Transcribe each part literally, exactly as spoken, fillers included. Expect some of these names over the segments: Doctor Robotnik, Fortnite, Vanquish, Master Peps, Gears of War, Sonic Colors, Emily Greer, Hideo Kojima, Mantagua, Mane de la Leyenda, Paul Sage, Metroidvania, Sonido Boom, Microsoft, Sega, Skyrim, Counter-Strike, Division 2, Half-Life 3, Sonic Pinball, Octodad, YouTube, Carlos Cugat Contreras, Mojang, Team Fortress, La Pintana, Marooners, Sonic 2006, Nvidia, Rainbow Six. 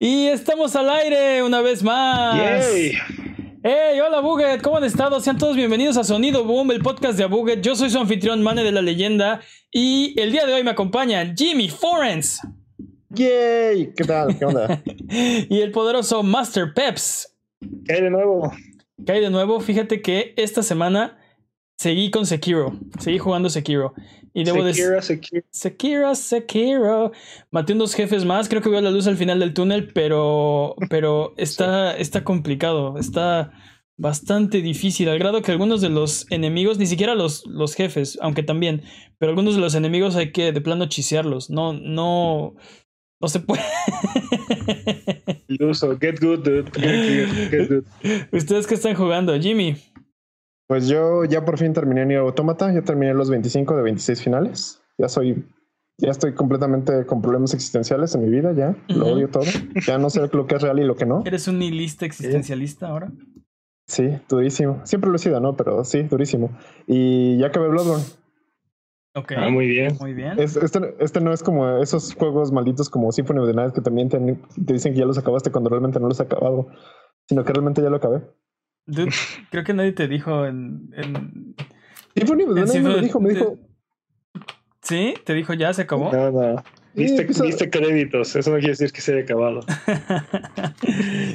Y estamos al aire una vez más. Yay. Hey, hola Abuget, ¿cómo han estado? Sean todos bienvenidos a Sonido Boom, el podcast de Abuget. Yo soy su anfitrión, Mane de la Leyenda, y el día de hoy me acompañan Jimmy Forens. Yay, ¿qué tal? ¿Qué onda? Y el poderoso Master Peps. ¿Qué hay de nuevo? ¿Qué hay de nuevo? Fíjate que esta semana seguí con Sekiro, seguí jugando Sekiro. Y debo Sekiro, decir, Sekiro. Sekiro, Sekiro. Maté unos jefes más, creo que veo la luz al final del túnel, pero, pero está, sí. está complicado, está bastante difícil, al grado que algunos de los enemigos, ni siquiera los, los jefes, aunque también, pero algunos de los enemigos hay que de plano chisearlos, no, no, no se puede. Iluso, get good, dude, get, get good. ¿Ustedes qué están jugando, Jimmy? Pues yo ya por fin terminé Nier Automata, ya terminé los veinticinco de veintiséis finales. Ya soy, ya estoy completamente con problemas existenciales en mi vida, ya. Uh-huh. Lo odio todo. Ya no sé lo que es real y lo que no. ¿Eres un nihilista existencialista sí. ahora? Sí, durísimo. Siempre lo he sido, ¿no? Pero sí, durísimo. Y ya acabé Bloodborne. Ok. Ah, muy bien. Muy bien. Es, este, este no es como esos juegos malditos como Symphony of the Night que también te, te dicen que ya los acabaste cuando realmente no los has acabado, sino que realmente ya lo acabé. Dude, creo que nadie te dijo en... en Symphony, en, nadie me lo dijo, me te, dijo... ¿Sí? ¿Te dijo ya? ¿Se acabó? No, no. Viste, sí, viste créditos, eso no quiere decir que se haya acabado.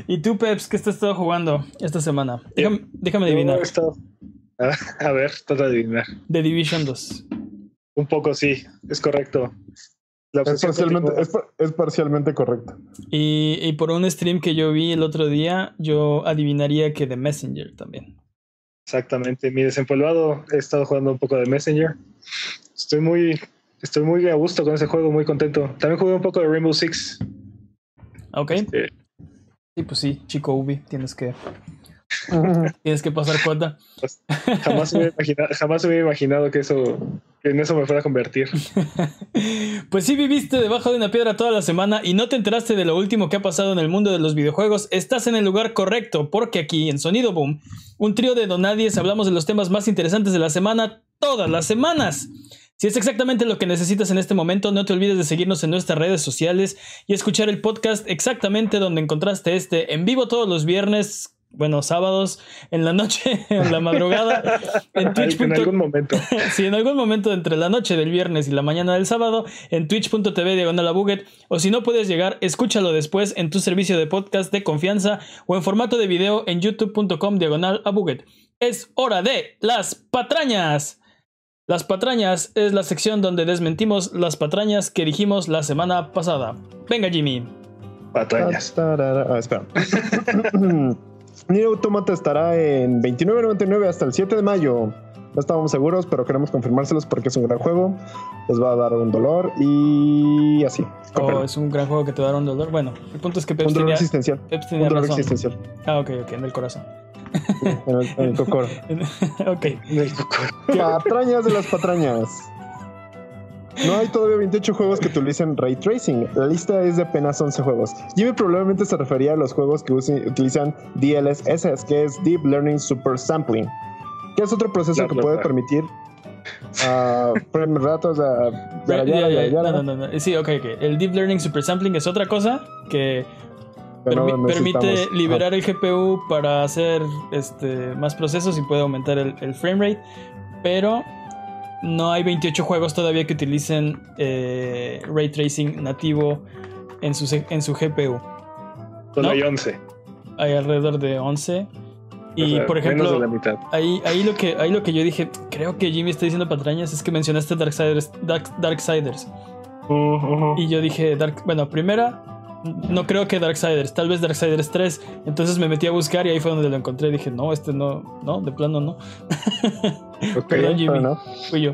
¿Y tú, Peps, qué estás todo jugando esta semana? Déjame, yeah. déjame adivinar. Estado... A ver, trata de adivinar. De Division dos. Un poco, sí, es correcto. Es parcialmente, es, es parcialmente correcto. Y, y por un stream que yo vi el otro día, yo adivinaría que de Messenger también. Exactamente. Mi desempolvado, he estado jugando un poco de Messenger. Estoy muy, estoy muy a gusto con ese juego, muy contento. También jugué un poco de Rainbow Six. Ok. Este... Sí, pues sí, chico Ubi, tienes que... Tienes que pasar cuenta. Jamás me hubiera jamás me hubiera imaginado que eso, que en eso me fuera a convertir. Pues sí, viviste debajo de una piedra toda la semana y no te enteraste de lo último que ha pasado en el mundo de los videojuegos. Estás en el lugar correcto, porque aquí en Sonido Boom, un trío de donadies, hablamos de los temas más interesantes de la semana todas las semanas. Si es exactamente lo que necesitas en este momento, no te olvides de seguirnos en nuestras redes sociales y escuchar el podcast exactamente donde encontraste este, en vivo todos los viernes. Bueno, sábados, en la noche, en la madrugada, en Twitch. En algún momento. Sí, en algún momento entre la noche del viernes y la mañana del sábado, en twitch punto t v diagonal Abuget, o si no puedes llegar, escúchalo después en tu servicio de podcast de confianza o en formato de video en youtube punto com diagonal Abuget. Es hora de las patrañas. Las patrañas es la sección donde desmentimos las patrañas que dijimos la semana pasada. Venga, Jimmy. Patrañas. Ah, espera. Nier Automata estará en veintinueve noventa y nueve hasta el siete de mayo. No estábamos seguros, pero queremos confirmárselos porque es un gran juego. Les va a dar un dolor y así. Oh, es un gran juego que te dará un dolor. Bueno, el punto es que Peps un dolor tenía, existencial. Peps tenía un dolor razón. existencial. Ah, ok, ok, en el corazón. Sí, en el, en el cocoro. Ok. En el cocoro. Patrañas de las patrañas. No hay todavía veintiocho juegos que utilicen Ray Tracing. La lista es de apenas once juegos. Jimmy probablemente se refería a los juegos que usen, utilizan D L S S, que es Deep Learning Super Sampling, que es otro proceso no, que no, puede no. permitir uh, ratos a... Yeah, yeah, yeah, yeah. No, no, no. Sí, ok, ok. El Deep Learning Super Sampling es otra cosa que permi no permite liberar ah. el G P U para hacer este, más procesos y puede aumentar el, el frame rate, pero... No hay veintiocho juegos todavía que utilicen eh, Ray Tracing nativo en su, en su G P U. Solo ¿no? hay once. Hay alrededor de once. Y o sea, por ejemplo, menos de la mitad. Ahí, ahí, lo que, ahí lo que yo dije, creo que Jimmy está diciendo patrañas, es que mencionaste Darksiders. Dark, Darksiders. Uh, uh, uh. Y yo dije, Dark, bueno, primera, no creo que Darksiders, tal vez Darksiders tres. Entonces me metí a buscar y ahí fue donde lo encontré. Dije, no, este no, no, de plano no. Okay, perdón, Jimmy, no. fui yo.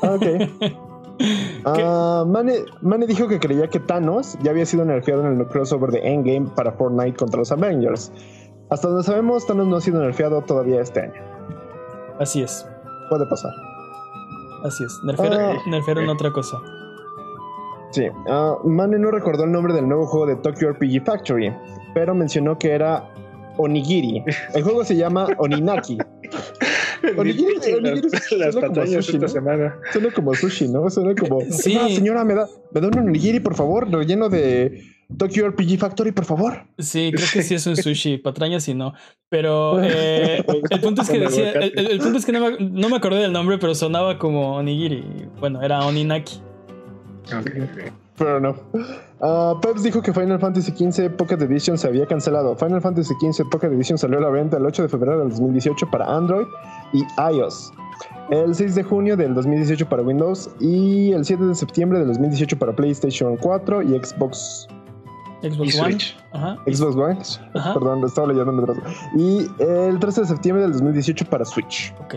Ok. uh, Mane, Mane dijo que creía que Thanos ya había sido nerfeado en el crossover de Endgame para Fortnite contra los Avengers. Hasta donde sabemos, Thanos no ha sido nerfeado todavía este año. Así es. Puede pasar. Así es, nerfearon, uh, nerfearon okay. otra cosa. Sí, uh, Mane no recordó el nombre del nuevo juego de Tokyo R P G Factory, pero mencionó que era Onigiri. El juego se llama Oninaki. Onigiri, onigiri las patrañas esta semana. Suena como sushi, ¿no? Suena como... Sí. Señora, me da, me da un onigiri, por favor, relleno de Tokyo R P G Factory, por favor. Sí, creo que sí es un sushi, patrañas y no. Pero eh, el punto es que decía, el, el punto es que no me, no me acordé del nombre, pero sonaba como onigiri. Bueno, era Oninaki. Okay, okay. Pero no. Uh, Peps dijo que Final Fantasy quince Pocket Edition se había cancelado. Final Fantasy quince Pocket Edition salió a la venta el ocho de febrero del dos mil dieciocho para Android y iOS, el seis de junio del dos mil dieciocho para Windows y el siete de septiembre del dos mil dieciocho para PlayStation cuatro y Xbox Xbox y One. Switch. Ajá. Xbox One. Ajá. Perdón, lo estaba leyendo atrás. Y el trece de septiembre del dos mil dieciocho para Switch. Ok.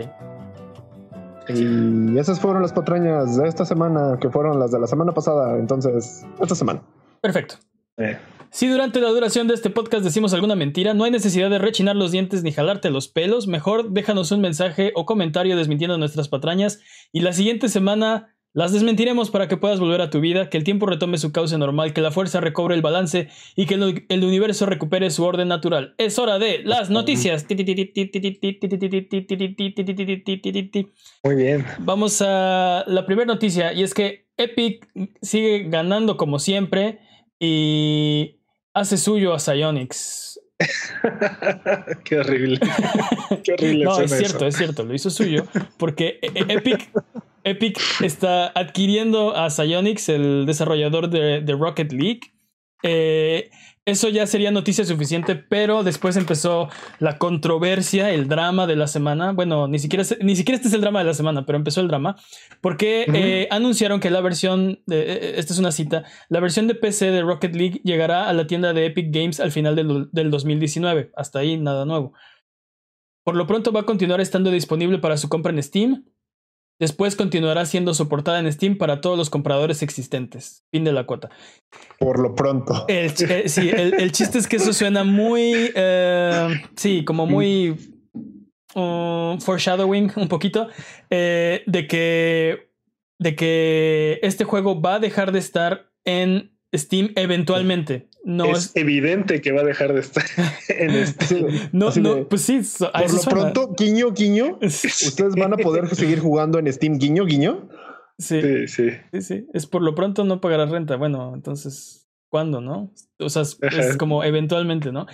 Y esas fueron las patrañas de esta semana, que fueron las de la semana pasada, entonces, esta semana. Perfecto. Eh. Si durante la duración de este podcast decimos alguna mentira, no hay necesidad de rechinar los dientes ni jalarte los pelos. Mejor déjanos un mensaje o comentario desmintiendo nuestras patrañas y la siguiente semana las desmentiremos para que puedas volver a tu vida, que el tiempo retome su cauce normal, que la fuerza recobre el balance y que el, el universo recupere su orden natural. Es hora de las noticias. Muy bien. Vamos a la primera noticia, y es que Epic sigue ganando como siempre y hace suyo a Psyonix. Qué horrible. Qué horrible. No, es cierto, eso. es cierto, lo hizo suyo porque Epic... Epic está adquiriendo a Psyonix, el desarrollador de, de Rocket League. Eh, eso ya sería noticia suficiente, pero después empezó la controversia, el drama de la semana. Bueno, ni siquiera, ni siquiera este es el drama de la semana, pero empezó el drama. Porque uh-huh. eh, anunciaron que la versión, de, esta es una cita, la versión de P C de Rocket League llegará a la tienda de Epic Games al final del, del dos mil diecinueve. Hasta ahí nada nuevo. Por lo pronto va a continuar estando disponible para su compra en Steam. Después continuará siendo soportada en Steam para todos los compradores existentes. Fin de la cuota. Por lo pronto. El, eh, sí, el, el chiste es que eso suena muy... Eh, sí, como muy... Uh, foreshadowing un poquito. Eh, de que... De que este juego va a dejar de estar en Steam eventualmente. No es, es evidente que va a dejar de estar en Steam. No, Así no, de, pues sí. So, por lo suena. Pronto, guiño, guiño. Ustedes van a poder seguir jugando en Steam, guiño, guiño. Sí, sí, sí. sí, sí. Es por lo pronto no pagarás renta. Bueno, entonces, ¿cuándo, no? O sea, es, es como eventualmente, ¿no?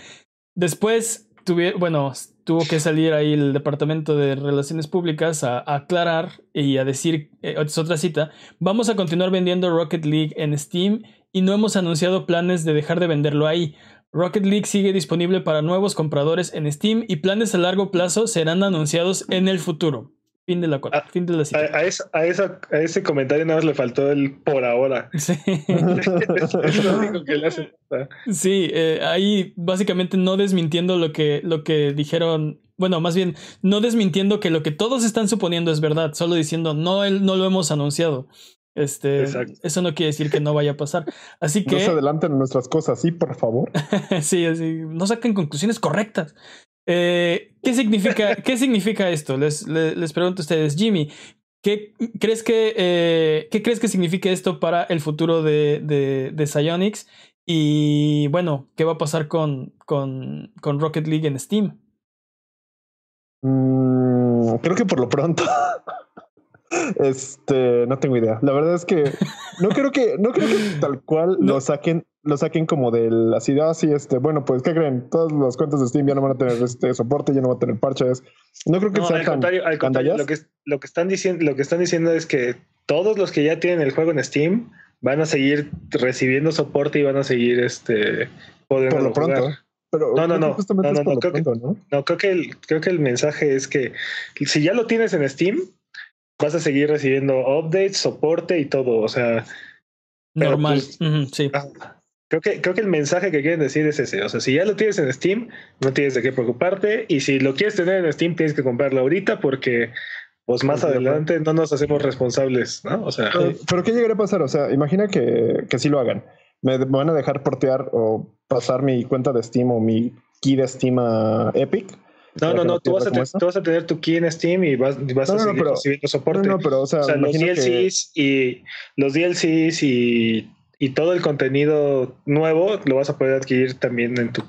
Después, tuve, bueno, tuvo que salir ahí el Departamento de Relaciones Públicas a, a aclarar y a decir, eh, es otra cita, vamos a continuar vendiendo Rocket League en Steam y no hemos anunciado planes de dejar de venderlo ahí. Rocket League sigue disponible para nuevos compradores en Steam y planes a largo plazo serán anunciados en el futuro. Fin de la cuota. A, fin de la cita. A, a, esa, a, esa, a ese comentario nada más le faltó el por ahora. Sí. Es lo único que le hace. Sí, eh, ahí básicamente no desmintiendo lo que, lo que dijeron. Bueno, más bien, no desmintiendo que lo que todos están suponiendo es verdad, solo diciendo no, él, no lo hemos anunciado. Este, Exacto. Eso no quiere decir que no vaya a pasar. Así que no se adelanten nuestras cosas, sí, por favor. sí, sí, no saquen conclusiones correctas. Eh, ¿qué significa, ¿qué significa esto? Les, les, les pregunto a ustedes, Jimmy, ¿qué crees que, eh, ¿qué crees que significa esto para el futuro de, de, de Psyonix? Y bueno, ¿qué va a pasar con, con, con Rocket League en Steam? Mm, creo que por lo pronto. Este, no tengo idea. La verdad es que no creo que, no creo que tal cual no. lo saquen, lo saquen como de la ciudad así, este, bueno, pues, ¿qué creen? Todas las cuentas de Steam ya no van a tener este soporte, ya no van a tener parches. No creo que no, salgan. Al contrario, al contrario lo que, lo que están diciendo, lo que están diciendo es que todos los que ya tienen el juego en Steam van a seguir recibiendo soporte y van a seguir este podiendo por lo jugar. Pronto. Pero no, no, no, no, no, no, creo pronto, que, no. No, creo que el, creo que el mensaje es que si ya lo tienes en Steam, vas a seguir recibiendo updates, soporte y todo, o sea... Normal, pues, uh-huh, sí. Creo que, creo que el mensaje que quieren decir es ese, o sea, si ya lo tienes en Steam, no tienes de qué preocuparte, y si lo quieres tener en Steam, tienes que comprarlo ahorita porque, pues, más sí, adelante no nos hacemos responsables, ¿no? O sea... Pero, ¿pero qué llegará a pasar? O sea, imagina que, que sí lo hagan. Me van a dejar portear o pasar mi cuenta de Steam o mi key de Steam a Epic... No, no, no, tú vas, a te, tú vas a tener tu key en Steam y vas, vas no, a seguir no, pero, recibiendo soporte. No, no, pero, o sea, o sea los D L Cs que... y los D L Cs y, y todo el contenido nuevo lo vas a poder adquirir también en tu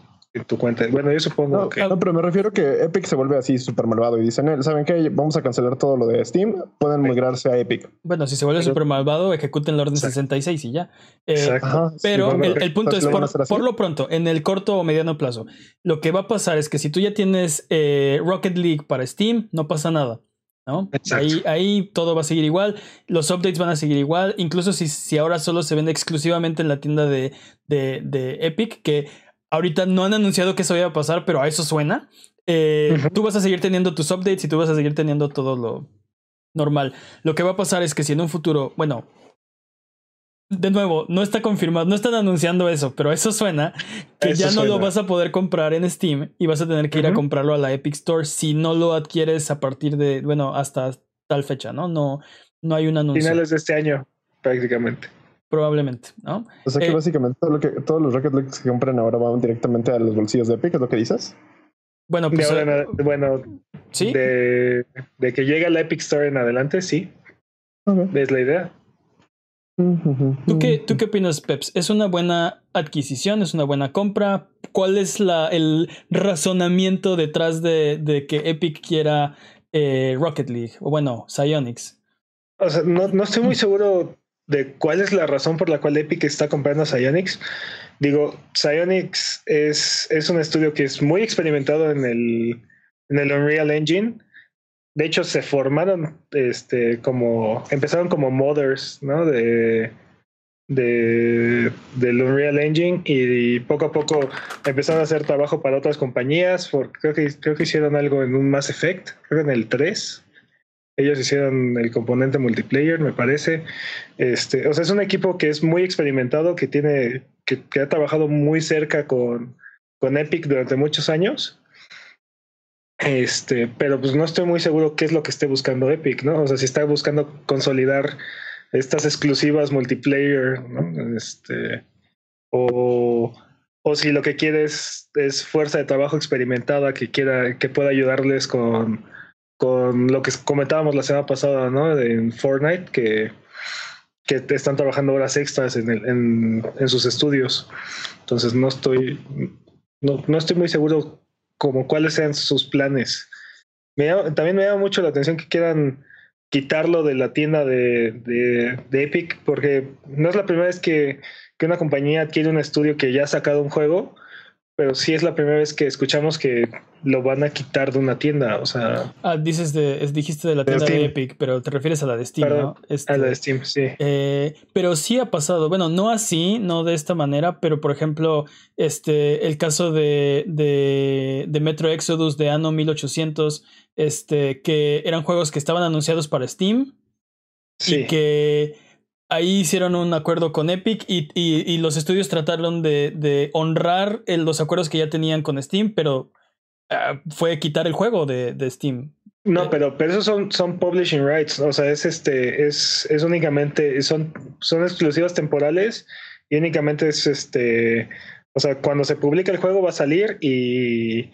tu cuenta. Bueno, yo supongo no, que... No, pero me refiero que Epic se vuelve así súper malvado y dicen, ¿saben qué? Vamos a cancelar todo lo de Steam, pueden migrarse a Epic. Bueno, si se vuelve súper malvado, ejecuten la orden exacto. sesenta y seis y ya. Eh, exacto. Ajá, pero sí, bueno, el, el punto es, por, por lo pronto, en el corto o mediano plazo, lo que va a pasar es que si tú ya tienes eh, Rocket League para Steam, no pasa nada, ¿no? Ahí, ahí todo va a seguir igual, los updates van a seguir igual, incluso si, si ahora solo se vende exclusivamente en la tienda de, de, de Epic, que ahorita no han anunciado que eso iba a pasar, pero a eso suena, eh, uh-huh. tú vas a seguir teniendo tus updates y tú vas a seguir teniendo todo lo normal. Lo que va a pasar es que si en un futuro, bueno, de nuevo, no está confirmado, no están anunciando eso, pero eso suena que eso ya no suena. Lo vas a poder comprar en Steam y vas a tener que ir uh-huh. a comprarlo a la Epic Store si no lo adquieres a partir de, bueno, hasta tal fecha, ¿no? No, no hay un anuncio. Finales de este año, prácticamente. Probablemente, ¿no? O sea que eh, básicamente todo lo que, todos los Rocket League que compran ahora van directamente a los bolsillos de Epic, ¿es lo que dices? Bueno, pues... De ahora, eh, bueno, ¿sí? de, de que llega la Epic Store en adelante, sí. Okay. Es la idea. ¿Tú qué, ¿Tú qué opinas, Peps? ¿Es una buena adquisición? ¿Es una buena compra? ¿Cuál es la, el razonamiento detrás de, de que Epic quiera eh, Rocket League? O bueno, Psyonix. O sea, no, no estoy muy seguro de cuál es la razón por la cual Epic está comprando Psyonix. Digo, Psyonix es, es un estudio que es muy experimentado en el, en el Unreal Engine. De hecho, se formaron este como. Empezaron como modders, ¿no? De. de. del Unreal Engine. Y, y poco a poco empezaron a hacer trabajo para otras compañías. Porque creo que creo que hicieron algo en un Mass Effect. Creo que en el tres. Ellos hicieron el componente multiplayer, me parece. Este. O sea, es un equipo que es muy experimentado, que tiene. que, que ha trabajado muy cerca con, con Epic durante muchos años. Este, pero pues no estoy muy seguro qué es lo que esté buscando Epic, ¿no? O sea, si está buscando consolidar estas exclusivas multiplayer, ¿no? Este, o, o si lo que quiere es, es fuerza de trabajo experimentada que quiera, que pueda ayudarles con, con lo que comentábamos la semana pasada, ¿no? En Fortnite, que, que están trabajando horas extras en, el, en, en sus estudios. Entonces no estoy, no, no estoy muy seguro como cuáles sean sus planes. Me da, también me llama mucho la atención que quieran quitarlo de la tienda de, de, de Epic, porque no es la primera vez que, que una compañía adquiere un estudio que ya ha sacado un juego, pero sí es la primera vez que escuchamos que lo van a quitar de una tienda. O sea, ah, dices de, dijiste de la tienda de, de Epic, pero te refieres a la de Steam, perdón, ¿no? Este, a la de Steam, sí. Eh, pero sí ha pasado, bueno, no así, no de esta manera, pero por ejemplo, este, el caso de, de, de Metro Exodus de Anno mil ochocientos, este, que eran juegos que estaban anunciados para Steam, sí. Y que ahí hicieron un acuerdo con Epic y, y, y los estudios trataron de, de honrar el, los acuerdos que ya tenían con Steam, pero uh, fue quitar el juego de, de Steam. No, pero, pero esos son, son publishing rights. O sea, es este, es, es únicamente, son, son exclusivas temporales y únicamente es este. O sea, cuando se publica el juego va a salir y.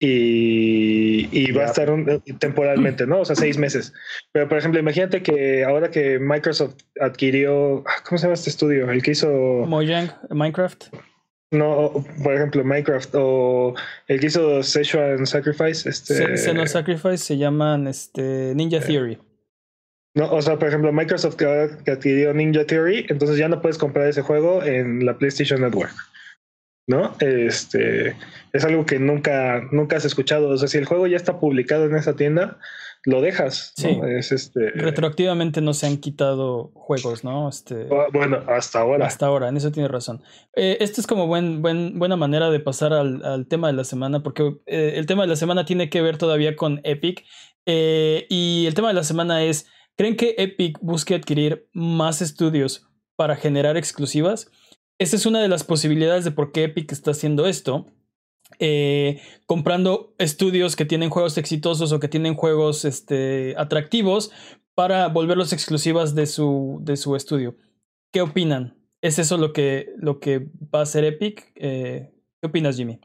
Y, y va a estar un, temporalmente, ¿no? O sea, seis meses. Pero, por ejemplo, imagínate que ahora que Microsoft adquirió... ¿Cómo se llama este estudio? El que hizo... Mojang, Minecraft. No, por ejemplo, Minecraft. O el que hizo Senua's Sacrifice. Este, Senua's Sacrifice se llaman este, Ninja Theory. No, o sea, por ejemplo, Microsoft que ahora que adquirió Ninja Theory, entonces ya no puedes comprar ese juego en la PlayStation Network, ¿no? Este es algo que nunca nunca has escuchado. O sea, si el juego ya está publicado en esa tienda, lo dejas, sí, ¿no? Es este retroactivamente no se han quitado juegos, ¿no? Este bueno, hasta ahora. Hasta ahora, en eso tienes razón. Eh, esto es como buen, buen, buena manera de pasar al, al tema de la semana, porque eh, el tema de la semana tiene que ver todavía con Epic. Eh, y el tema de la semana es: ¿creen que Epic busque adquirir más estudios para generar exclusivas? Esa es una de las posibilidades de por qué Epic está haciendo esto, eh, comprando estudios que tienen juegos exitosos o que tienen juegos este, atractivos para volverlos exclusivas de su, de su estudio. ¿Qué opinan? ¿Es eso lo que, lo que va a hacer Epic? Eh, ¿Qué opinas, Jimmy?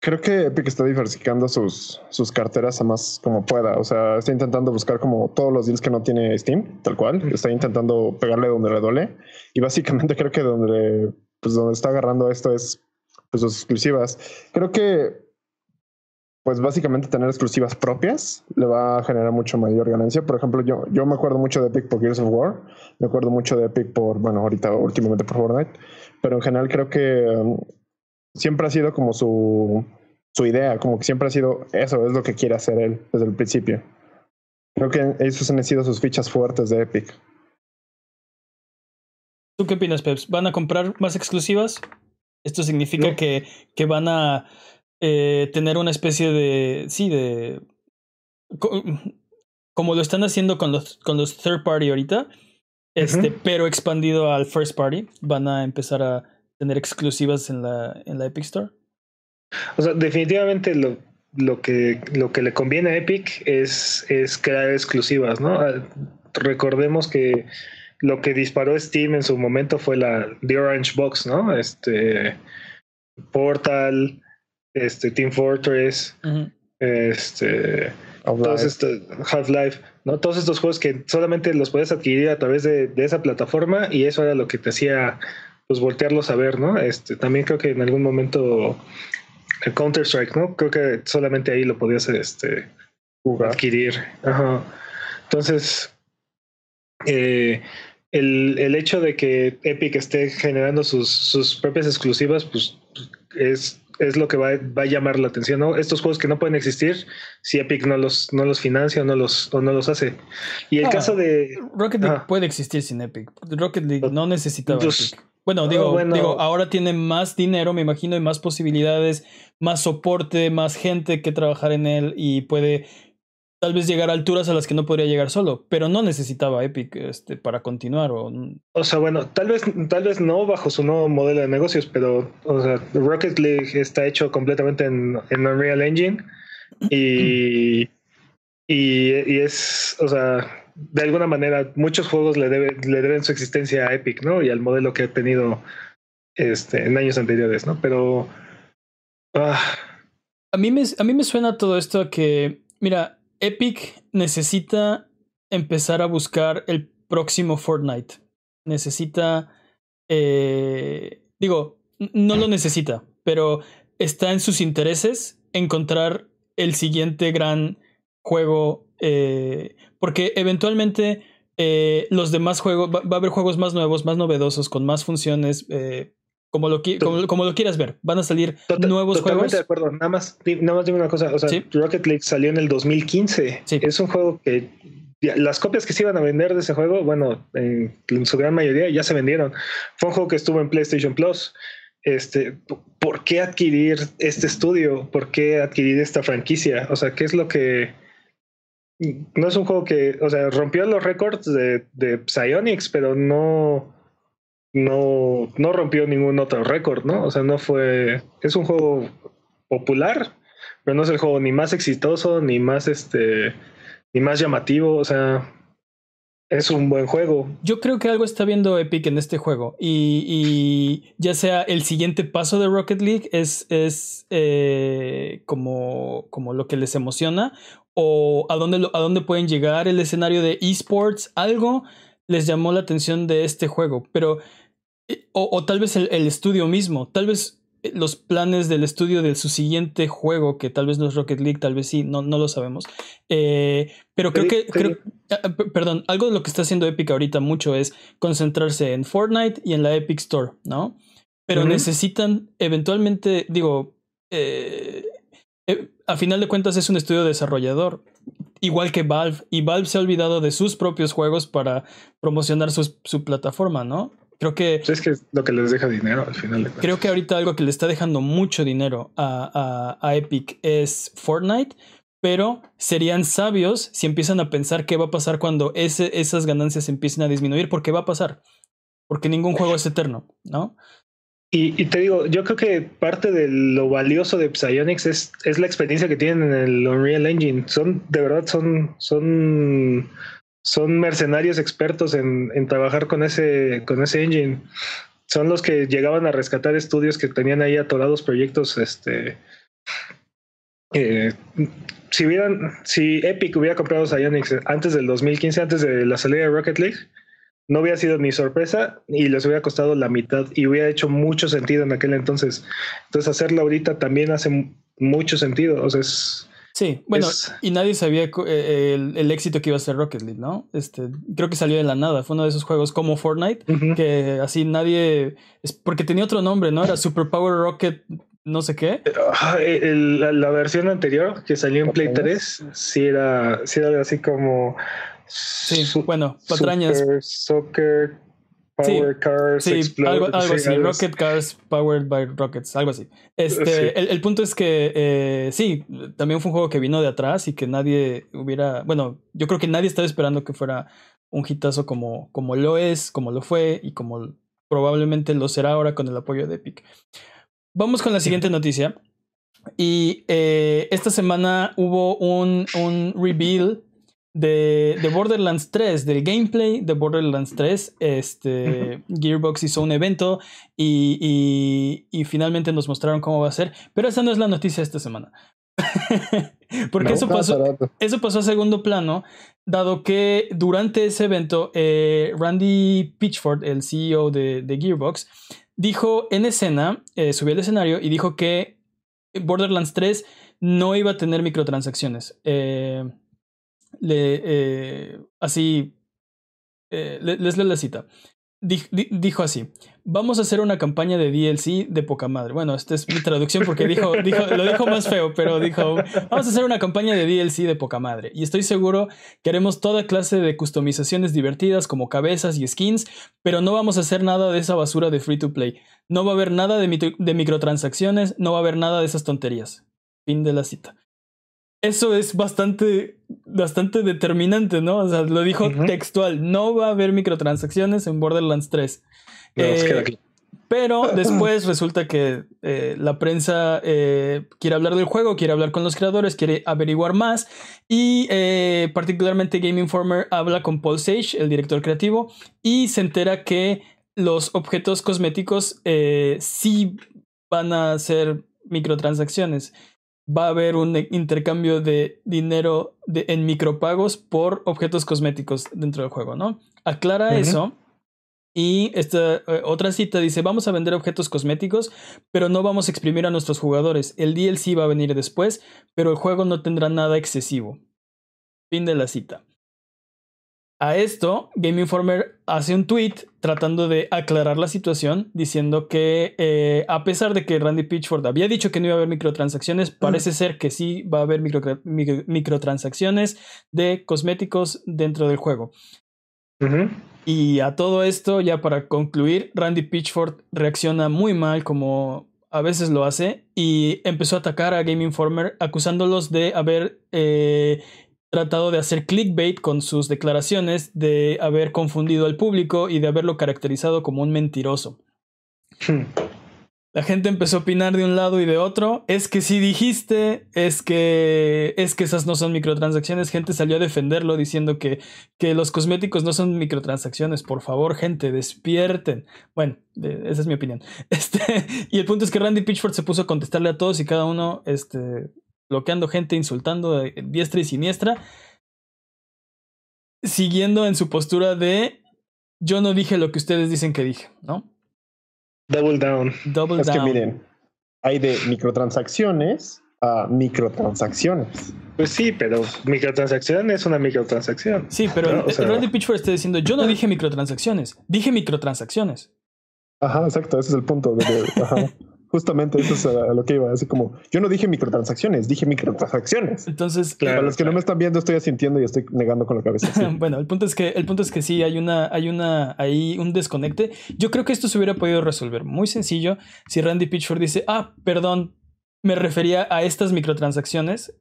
Creo que Epic está diversificando sus, sus carteras a más como pueda. O sea, está intentando buscar como todos los deals que no tiene Steam, tal cual. Está intentando pegarle donde le duele. Y básicamente creo que donde, pues donde está agarrando esto es pues, las exclusivas. Creo que, pues básicamente tener exclusivas propias le va a generar mucho mayor ganancia. Por ejemplo, yo, yo me acuerdo mucho de Epic por Gears of War. Me acuerdo mucho de Epic por, bueno, ahorita últimamente por Fortnite. Pero en general creo que um, siempre ha sido como su, su idea. Como que siempre ha sido eso, es lo que quiere hacer él desde el principio. Creo que esos han sido sus fichas fuertes de Epic. ¿Tú qué opinas, Peps? ¿Van a comprar más exclusivas? Esto significa no. que, que van a eh, tener una especie de... Sí, de... Co- como lo están haciendo con los, con los third party ahorita, este, uh-huh. pero expandido al first party, van a empezar a tener exclusivas en la, en la Epic Store. O sea, definitivamente lo... Lo que, lo que le conviene a Epic es, es crear exclusivas, ¿no? Recordemos que lo que disparó Steam en su momento fue la The Orange Box, ¿no? Este Portal, este Team Fortress, uh-huh. este todos estos, Half-Life, ¿no? Todos estos juegos que solamente los puedes adquirir a través de, de esa plataforma, y eso era lo que te hacía pues voltearlos a ver, ¿no? Este, también creo que en algún momento el Counter-Strike, ¿no? Creo que solamente ahí lo podías este, jugar. adquirir. Ajá. Entonces, eh, el, el hecho de que Epic esté generando sus, sus propias exclusivas, pues es, es lo que va, va a llamar la atención, ¿no? Estos juegos que no pueden existir si Epic no los, no los financia o no los, o no los hace. Y el ah, caso de... Rocket League ah, puede existir sin Epic. Rocket League no necesitaba pues, Epic. Bueno, digo, oh, bueno. digo, ahora tiene más dinero, me imagino, y más posibilidades, más soporte, más gente que trabajar en él, y puede tal vez llegar a alturas a las que no podría llegar solo, pero no necesitaba Epic este, para continuar. O... o sea, bueno, tal vez, tal vez no bajo su nuevo modelo de negocios, pero o sea, Rocket League está hecho completamente en, en Unreal Engine y, y, y es, o sea... de alguna manera muchos juegos le, debe, le deben su existencia a Epic, ¿no? Y al modelo que ha tenido este, en años anteriores, ¿no? Pero... Ah. A, mí me, a mí me suena todo esto a que, mira, Epic necesita empezar a buscar el próximo Fortnite. Necesita... Eh, digo, no lo necesita, pero está en sus intereses encontrar el siguiente gran juego... Eh, porque eventualmente eh, los demás juegos va, va a haber juegos más nuevos, más novedosos, con más funciones, eh, como, lo qui- como, como lo quieras ver, van a salir Total, nuevos totalmente juegos. Totalmente de acuerdo, nada más, nada más dime una cosa, o sea, ¿sí? Rocket League salió en el dos mil quince, sí. Es un juego que las copias que se iban a vender de ese juego, bueno, en, en su gran mayoría ya se vendieron. Fue un juego que estuvo en PlayStation Plus. Este, ¿por qué adquirir este estudio? ¿Por qué adquirir esta franquicia? O sea, ¿qué es lo que... No es un juego que, o sea, rompió los récords de, de Psyonix, pero no, no, no rompió ningún otro récord, ¿no? O sea, no fue... Es un juego popular, pero no es el juego ni más exitoso, ni más, este, ni más llamativo, o sea... Es un buen juego. Yo creo que algo está viendo Epic en este juego. Y, y ya sea el siguiente paso de Rocket League es, es eh, como, como lo que les emociona, o a dónde, a dónde pueden llegar, el escenario de esports, algo les llamó la atención de este juego. Pero, o, o tal vez el, el estudio mismo, tal vez los planes del estudio de su siguiente juego, que tal vez no es Rocket League, tal vez sí, no, no lo sabemos. Eh, pero creo que... Creo, Perdón, algo de lo que está haciendo Epic ahorita mucho es concentrarse en Fortnite y en la Epic Store, ¿no? Pero uh-huh. necesitan eventualmente, digo, eh, eh, a final de cuentas es un estudio desarrollador, igual que Valve, y Valve se ha olvidado de sus propios juegos para promocionar sus, su plataforma, ¿no? Creo que... Es que es lo que les deja dinero al final de cuentas. Creo que ahorita algo que le está dejando mucho dinero a, a, a Epic es Fortnite. Pero serían sabios si empiezan a pensar qué va a pasar cuando ese, esas ganancias empiecen a disminuir, porque va a pasar, porque ningún juego es eterno, ¿no? Y, y te digo, yo creo que parte de lo valioso de Psyonix es, es la experiencia que tienen en el Unreal Engine. Son, de verdad, son, son, son mercenarios expertos en, en trabajar con ese, con ese engine. Son los que llegaban a rescatar estudios que tenían ahí atorados proyectos, este... Eh, si hubieran, si Epic hubiera comprado Psyonix antes del dos mil quince, antes de la salida de Rocket League, no hubiera sido ni sorpresa y les hubiera costado la mitad y hubiera hecho mucho sentido en aquel entonces. Entonces hacerla ahorita también hace mucho sentido. O sea, es... Sí, bueno, es... y nadie sabía el, el éxito que iba a ser Rocket League, ¿no? Este, creo que salió de la nada. Fue uno de esos juegos como Fortnite, uh-huh. que así nadie... Es porque tenía otro nombre, ¿no? Era Super Power Rocket... no sé qué. El, la, la versión anterior que salió en Play tres sí era, sí era así como sí, su, bueno, patrañas. Super Soccer Power sí, Cars sí, Explode, algo, algo sí, así, algo Rocket así. Cars Powered by Rockets, algo así. Este, sí. el, el punto es que eh, sí, también fue un juego que vino de atrás y que nadie hubiera, bueno, yo creo que nadie estaba esperando que fuera un hitazo como, como lo es, como lo fue y como probablemente lo será ahora con el apoyo de Epic. Vamos con la siguiente noticia. Y eh, esta semana hubo un, un reveal de, de Borderlands tres, del gameplay de Borderlands tres. Este, Gearbox hizo un evento y, y, y finalmente nos mostraron cómo va a ser. Pero esa no es la noticia de esta semana. Porque no, eso, pasó, eso pasó a segundo plano, dado que durante ese evento eh, Randy Pitchford, el C E O de, de Gearbox, dijo en escena, eh, subió al escenario y dijo que Borderlands tres no iba a tener microtransacciones. Eh, le, eh, así, eh, le, les leo la cita. Dijo, dijo así: vamos a hacer una campaña de D L C de poca madre. Bueno, esta es mi traducción porque dijo, dijo, lo dijo más feo, pero dijo: vamos a hacer una campaña de D L C de poca madre. Y estoy seguro que haremos toda clase de customizaciones divertidas como cabezas y skins, pero no vamos a hacer nada de esa basura de free to play. No va a haber nada de, mitro, de microtransacciones, no va a haber nada de esas tonterías. Fin de la cita. Eso es bastante, bastante determinante, ¿no? O sea, lo dijo uh-huh. textual. No va a haber microtransacciones en Borderlands tres. No, eh, aquí. Pero después resulta que eh, la prensa eh, quiere hablar del juego, quiere hablar con los creadores, quiere averiguar más. Y eh, particularmente Game Informer habla con Paul Sage, el director creativo, y se entera que los objetos cosméticos eh, sí van a ser microtransacciones. Va a haber un intercambio de dinero de, en micropagos por objetos cosméticos dentro del juego, ¿no? Aclara uh-huh. eso. Y esta eh, otra cita dice: vamos a vender objetos cosméticos, pero no vamos a exprimir a nuestros jugadores. El D L C va a venir después, pero el juego no tendrá nada excesivo. Fin de la cita. A esto, Game Informer hace un tweet tratando de aclarar la situación, diciendo que eh, a pesar de que Randy Pitchford había dicho que no iba a haber microtransacciones, parece ser que sí va a haber micro, micro, microtransacciones de cosméticos dentro del juego. Uh-huh. Y a todo esto, ya para concluir, Randy Pitchford reacciona muy mal, como a veces lo hace, y empezó a atacar a Game Informer, acusándolos de haber... Eh, tratado de hacer clickbait con sus declaraciones, de haber confundido al público y de haberlo caracterizado como un mentiroso. Hmm. La gente empezó a opinar de un lado y de otro. Es que sí dijiste, es que es que esas no son microtransacciones. Gente salió a defenderlo diciendo que, que los cosméticos no son microtransacciones. Por favor, gente, despierten. Bueno, esa es mi opinión. Este, y el punto es que Randy Pitchford se puso a contestarle a todos y cada uno... este bloqueando gente, insultando de diestra y siniestra, siguiendo en su postura de yo no dije lo que ustedes dicen que dije, ¿no? Double down. Double es down. Que miren, hay de microtransacciones a microtransacciones. Pues sí, pero microtransacción es una microtransacción. Sí, pero no, el, o sea, el Randy Pitchford está diciendo yo no dije microtransacciones, dije microtransacciones. Ajá, exacto, ese es el punto. De, de, ajá. Justamente eso es a lo que iba, así como yo no dije microtransacciones, dije microtransacciones. Entonces, claro, para los que claro. no me están viendo, estoy asintiendo y estoy negando con la cabeza. Sí. Bueno, el punto es que el punto es que sí hay una hay una ahí un desconecte. Yo creo que esto se hubiera podido resolver muy sencillo si Randy Pitchford dice, "Ah, perdón, me refería a estas microtransacciones,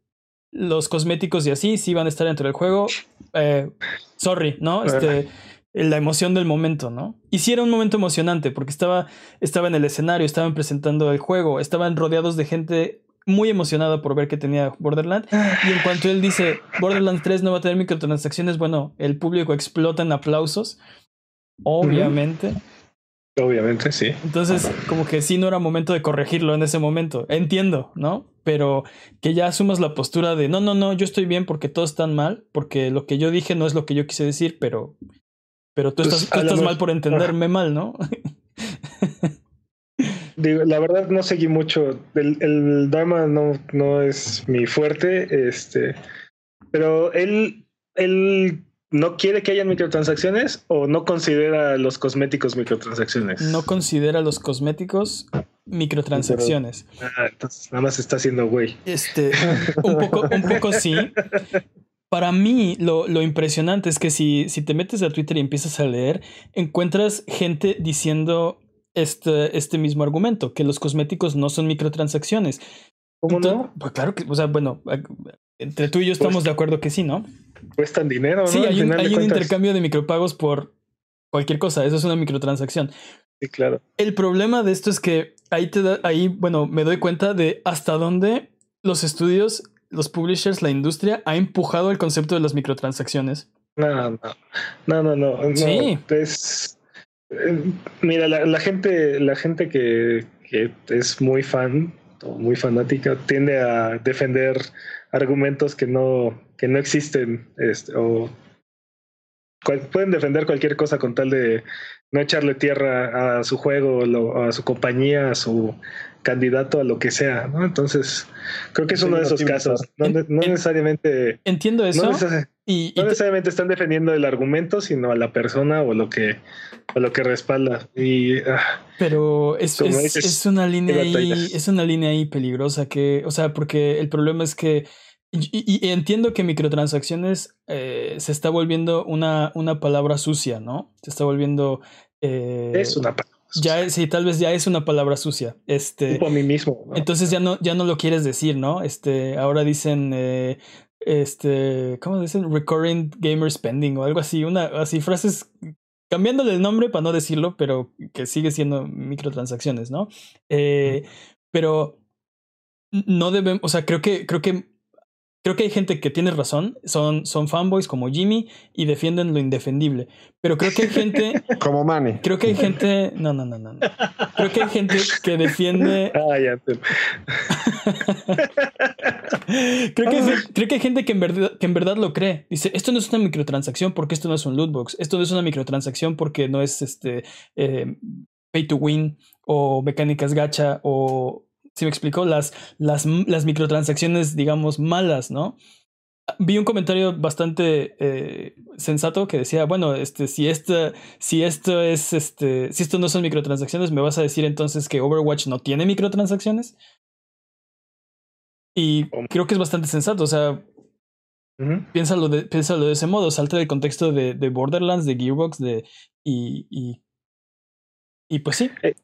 los cosméticos y así sí van a estar dentro del juego. Eh, sorry, ¿no? Este la emoción del momento, ¿no?" Y sí era un momento emocionante, porque estaba, estaba en el escenario, estaban presentando el juego, estaban rodeados de gente muy emocionada por ver que tenía Borderlands, y en cuanto él dice, Borderlands tres no va a tener microtransacciones, bueno, el público explota en aplausos, obviamente. Uh-huh. Obviamente, sí. Entonces, como que sí no era momento de corregirlo en ese momento, entiendo, ¿no? Pero que ya asumas la postura de, no, no, no, yo estoy bien porque todos están mal, porque lo que yo dije no es lo que yo quise decir, pero... Pero tú pues, estás, tú estás mal por entenderme mal, ¿no? Digo, la verdad no seguí mucho. El, el drama no, no es mi fuerte. Este, pero él, él no quiere que haya microtransacciones o no considera los cosméticos microtransacciones. No considera los cosméticos microtransacciones. Pero, ah, entonces nada más está haciendo güey. Este, un poco, un poco sí. Para mí, lo, lo impresionante es que si, si te metes a Twitter y empiezas a leer, encuentras gente diciendo este, este mismo argumento, que los cosméticos no son microtransacciones. ¿Cómo Entonces, no? Pues claro que, o sea, bueno, entre tú y yo estamos pues, de acuerdo que sí, ¿no? Cuestan dinero, ¿no? Sí, hay un, hay un intercambio de micropagos por cualquier cosa. Eso es una microtransacción. Sí, claro. El problema de esto es que ahí te da, ahí, bueno, me doy cuenta de hasta dónde los estudios, los publishers, la industria ha empujado el concepto de las microtransacciones. No, no, no, no, no. Sí. Es, eh, mira, la, la gente, la gente que, que es muy fan o muy fanática tiende a defender argumentos que no, que no existen, este, o cual, pueden defender cualquier cosa con tal de no echarle tierra a su juego, lo, a su compañía, a su candidato, a lo que sea, ¿no? Entonces, creo que es uno de esos casos. No, no necesariamente... Entiendo eso. No, neces- y, no y te... necesariamente están defendiendo el argumento, sino a la persona o lo que, o lo que respalda. Y, ah, pero es, es, dices, es, una línea ahí, es una línea ahí peligrosa que... O sea, porque el problema es que... Y, y entiendo que microtransacciones eh, se está volviendo una, una palabra sucia, ¿no? Se está volviendo... Eh, es una palabra ya es, sí, tal vez ya es una palabra sucia. Este, por mí mismo. ¿No? Entonces ya no, ya no lo quieres decir, ¿no? Este, ahora dicen... Eh, este, ¿cómo dicen? Recurrent Gamer Spending o algo así. Una, así frases... Cambiándole el nombre para no decirlo, pero que sigue siendo microtransacciones, ¿no? Eh, pero no debemos... O sea, creo que... Creo que Creo que hay gente que tiene razón, son, son fanboys como Jimmy y defienden lo indefendible. Pero creo que hay gente... Como Manny. Creo que hay gente... No, no, no, no. no. Creo que hay gente que defiende... Ah, ya. creo, que, creo que hay gente que en, verdad, que en verdad lo cree. Dice, esto no es una microtransacción porque esto no es un lootbox. Esto no es una microtransacción porque no es este eh, pay to win o mecánicas gacha o... ¿Sí me explico? Las, las, las microtransacciones, digamos, malas, ¿no? Vi un comentario bastante eh, sensato que decía, bueno, este, si esta, si esto es, este, si esto no son microtransacciones, ¿me vas a decir entonces que Overwatch no tiene microtransacciones? Y creo que es bastante sensato, o sea, uh-huh. piénsalo, de, piénsalo de ese modo, salta del contexto de, de Borderlands, de Gearbox, de y, y, y pues sí. Eh.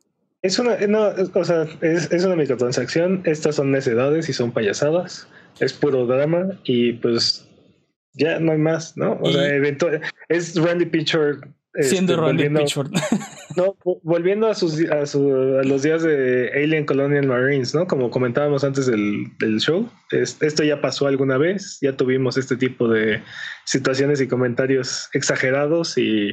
Es una, no, o sea, es, es una microtransacción, estas son necedades y son payasadas, es puro drama y pues ya no hay más, ¿no? O sea, eventu- es Randy Pitchford siendo este, Randy Pitchford. No, volviendo a sus a, su, a los días de Alien Colonial Marines, ¿no? Como comentábamos antes del, del show, es, esto ya pasó alguna vez, ya tuvimos este tipo de situaciones y comentarios exagerados y,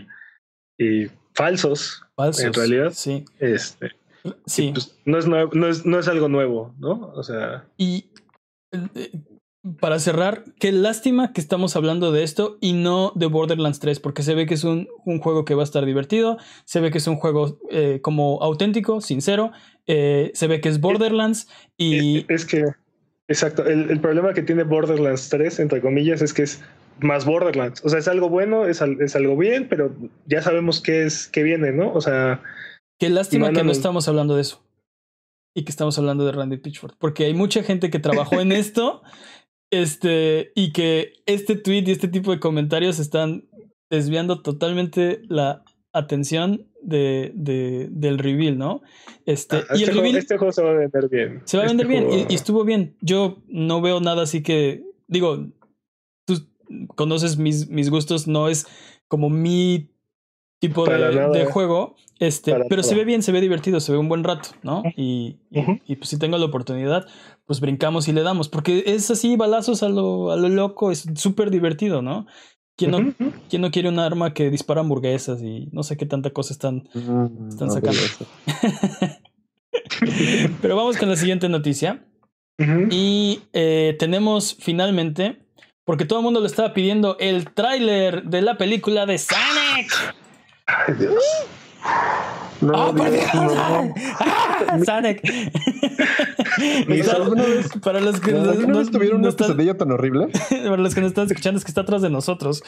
y falsos, falsos, en realidad. Sí. Este. Sí. Pues no, es nuevo, no, es, no es algo nuevo, ¿no? O sea. Y para cerrar, qué lástima que estamos hablando de esto y no de Borderlands tres, porque se ve que es un, un juego que va a estar divertido, se ve que es un juego eh, como auténtico, sincero, eh, se ve que es Borderlands y... Es, es que, exacto, el, el problema que tiene Borderlands tres, entre comillas, es que es más Borderlands. O sea, es algo bueno, es, al, es algo bien, pero ya sabemos qué es, qué viene, ¿no? O sea... Qué lástima que no nos... estamos hablando de eso y que estamos hablando de Randy Pitchford, porque hay mucha gente que trabajó en esto este, y que este tweet y este tipo de comentarios están desviando totalmente la atención de, de, del reveal, ¿no? Este, ah, y este, el juego, reveal, este juego se va a vender bien. Se va a vender este bien juego... y, y estuvo bien. Yo no veo nada así que... Digo, tú conoces mis, mis gustos, no es como mi... tipo de, de juego, este, Para pero nada. Se ve bien, se ve divertido, se ve un buen rato, ¿no? Y, uh-huh. y, y pues si tengo la oportunidad, pues brincamos y le damos, porque es así, balazos a lo, a lo loco, es súper divertido, ¿no? ¿Quién no, uh-huh. ¿quién no quiere un arma que dispara hamburguesas y no sé qué tanta cosa están, uh-huh. están sacando? Pero vamos con la siguiente noticia. Uh-huh. Y eh, tenemos finalmente, porque todo el mundo lo estaba pidiendo, el tráiler de la película de Sonic. Ay, Dios. No, ¡oh, por Dios! No. ¡Ah, Sonic! Para los que no, no tuvieron no una pesadilla tan horrible. Para los que nos están escuchando, es que está atrás de nosotros.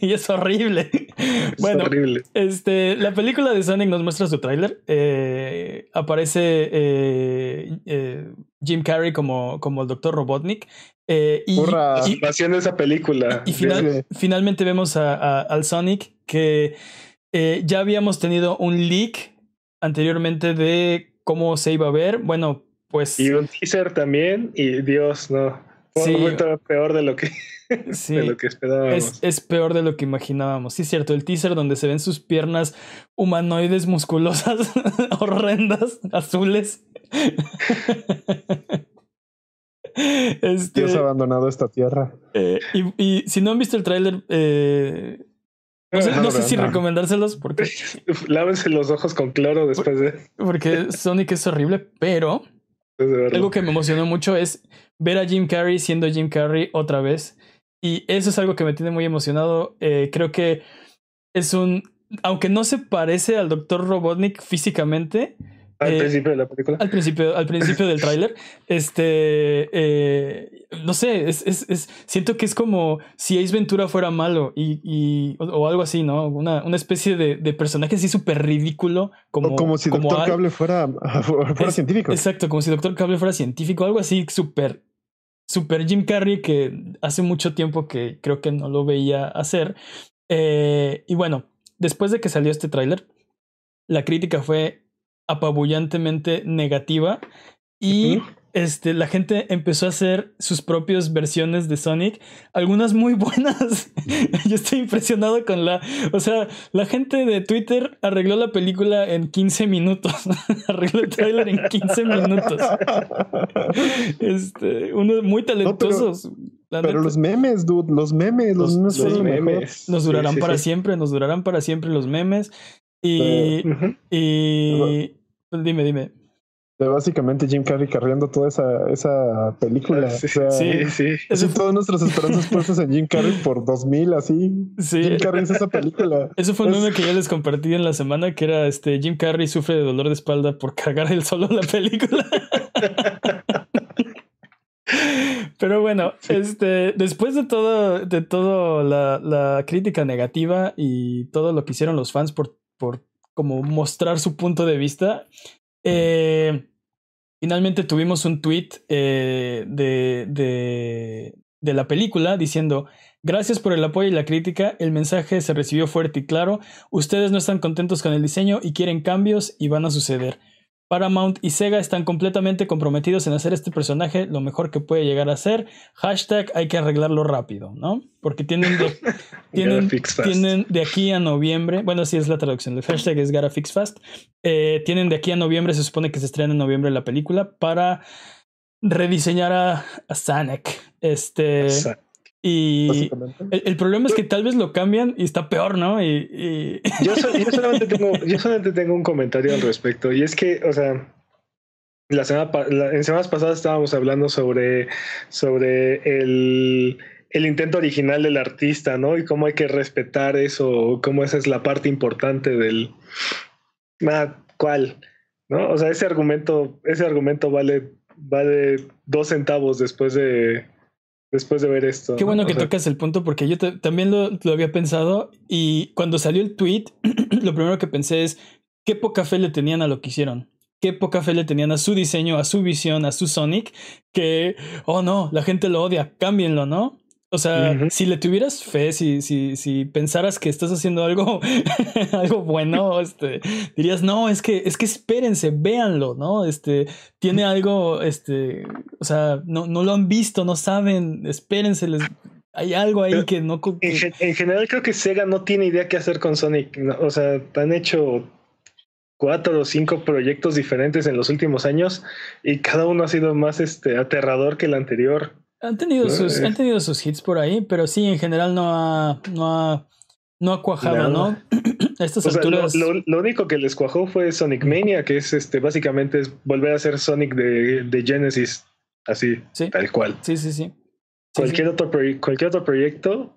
Y es horrible. Es bueno, horrible. Este, la película de Sonic nos muestra su tráiler. Eh, aparece eh, eh, Jim Carrey como, como el Doctor Robotnik. Eh, y, ¡hurra! Y, haciendo esa película. Y final, finalmente vemos a, a, al Sonic que... Eh, ya habíamos tenido un leak anteriormente de cómo se iba a ver. Bueno, pues. Y un teaser también. Y Dios, no. Sí, fue peor de lo que, sí, de lo que esperábamos. Es, es peor de lo que imaginábamos. Sí, es cierto. El teaser donde se ven sus piernas humanoides musculosas, horrendas, azules. este, Dios ha abandonado esta tierra. Eh, y, y si no han visto el tráiler. Eh, No sé, no, no sé si no. recomendárselos porque... Lávense los ojos con cloro después de... Porque Sonic es horrible, pero... Es algo que me emocionó mucho es ver a Jim Carrey siendo Jim Carrey otra vez. Y eso es algo que me tiene muy emocionado. Eh, creo que es un... Aunque no se parece al Doctor Robotnik físicamente... Al eh, principio de la película. Al principio, al principio del tráiler. Este... Eh, no sé, es, es, es, siento que es como si Ace Ventura fuera malo y, y, o, o algo así, ¿no? Una, una especie de, de personaje así súper ridículo. Como, como si como Doctor Al... Cable fuera, fuera es, científico. Exacto, como si Doctor Cable fuera científico. Algo así súper super Jim Carrey que hace mucho tiempo que creo que no lo veía hacer. Eh, y bueno, después de que salió este tráiler, la crítica fue... apabullantemente negativa y uh-huh. este, la gente empezó a hacer sus propias versiones de Sonic, algunas muy buenas. Yo estoy impresionado con la, o sea, la gente de Twitter arregló la película en quince minutos, arregló el trailer en quince minutos. Este, unos muy talentosos. No, pero... La pero neta. Los memes, dude, los memes, los, los, los, los memes. Nos durarán sí, sí, para sí. siempre, nos durarán para siempre los memes. Y. Uh, uh-huh. y uh-huh. Dime, dime. Básicamente Jim Carrey cargando toda esa, esa película. Sí, o sea, sí, sí. Así todas nuestras esperanzas puestas en Jim Carrey por dos mil, así. Sí. Jim Carrey es esa película. Eso fue un meme que yo les compartí en la semana, que era este Jim Carrey sufre de dolor de espalda por cargar él solo la película. Pero bueno, sí. este, después de todo, de todo la, la crítica negativa y todo lo que hicieron los fans por, por como mostrar su punto de vista, eh, finalmente tuvimos un tweet eh, de, de, de la película diciendo: gracias por el apoyo y la crítica, el mensaje se recibió fuerte y claro, ustedes no están contentos con el diseño y quieren cambios y van a suceder. Paramount y Sega están completamente comprometidos en hacer este personaje lo mejor que puede llegar a ser. Hashtag hay que arreglarlo rápido, ¿no? Porque tienen de, tienen, tienen de aquí a noviembre... Bueno, sí es la traducción. El hashtag es Gotta Fix Fast. Eh, tienen de aquí a noviembre, se supone que se estrena en noviembre la película, para rediseñar a, a Sonic. Este... Exacto. Y el, el problema es que tal vez lo cambian y está peor, ¿no? Y, y... Yo, so, yo, solamente tengo, yo solamente tengo un comentario al respecto. Y es que, o sea, la semana, la, en semanas pasadas estábamos hablando sobre, sobre el, el intento original del artista, ¿no? Y cómo hay que respetar eso, cómo esa es la parte importante del... Ah, ¿cuál? ¿No? O sea, ese argumento, ese argumento vale, vale dos centavos después de... Después de ver esto. Qué bueno, ¿no? que o sea, tocas el punto, porque yo te, también lo, lo había pensado, y cuando salió el tweet, lo primero que pensé es qué poca fe le tenían a lo que hicieron. Qué poca fe le tenían a su diseño, a su visión, a su Sonic, que, oh no, la gente lo odia, cámbienlo, ¿no? O sea, uh-huh. si le tuvieras fe, si, si, si pensaras que estás haciendo algo, algo bueno, este, dirías, no, es que, es que espérense, véanlo, ¿no? Este, tiene algo, este, o sea, no, no lo han visto, no saben, espérense, les, hay algo ahí. Pero que no... Que... En, en general creo que Sega no tiene idea qué hacer con Sonic, no, o sea, han hecho cuatro o cinco proyectos diferentes en los últimos años y cada uno ha sido más este, aterrador que el anterior. Han tenido, sus, han tenido sus hits por ahí, pero sí, en general no ha, no ha, no ha cuajado, ¿no? A estas o alturas... Sea, lo, lo, lo único que les cuajó fue Sonic Mania, que es este básicamente es volver a ser Sonic de, de Genesis, así, ¿sí? Tal cual. Sí, sí, sí. sí, cualquier, sí. Otro, cualquier otro proyecto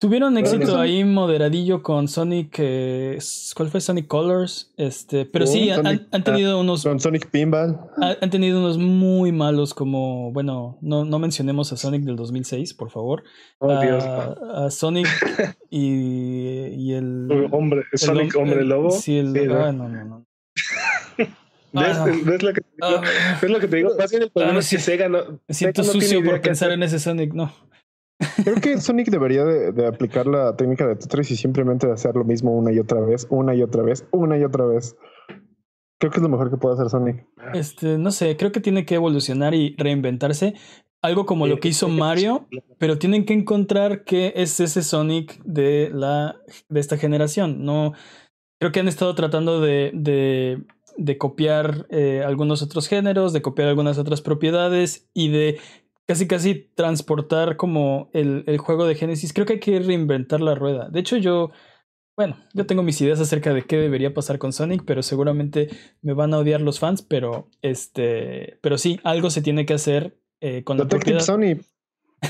Tuvieron éxito ahí moderadillo con Sonic, eh, ¿cuál fue? Sonic Colors, este, pero oh, sí, Sonic, han, han tenido unos... Con Sonic Pinball. Han, han tenido unos muy malos como, bueno, no, no mencionemos a Sonic del dos mil seis, por favor. Oh, a, Dios, a Sonic y, y el... Hombre, el Sonic el, Hombre Lobo. Sí, el... Sí, ¿no? Ah, no, no, no. ¿Ves, ah, ¿ves, lo que te digo? Ah, ¿Ves lo que te digo? Más bien el problema ah, es que sí, Sega no... Me siento Sega no sucio por pensar en ese Sonic, no. Creo que Sonic debería de, de aplicar la técnica de Tetris y simplemente hacer lo mismo una y otra vez, una y otra vez, una y otra vez. Creo que es lo mejor que puede hacer Sonic. Este, no sé, creo que tiene que evolucionar y reinventarse. Algo como lo que hizo Mario, pero tienen que encontrar qué es ese Sonic de, la, de esta generación. No, creo que han estado tratando de... de de copiar eh, algunos otros géneros, de copiar algunas otras propiedades y de casi casi transportar como el, el juego de Genesis. Creo que hay que reinventar la rueda. De hecho yo, bueno, yo tengo mis ideas acerca de qué debería pasar con Sonic, pero seguramente me van a odiar los fans, pero este, pero sí, algo se tiene que hacer eh, con Detective la propiedad. Sonic.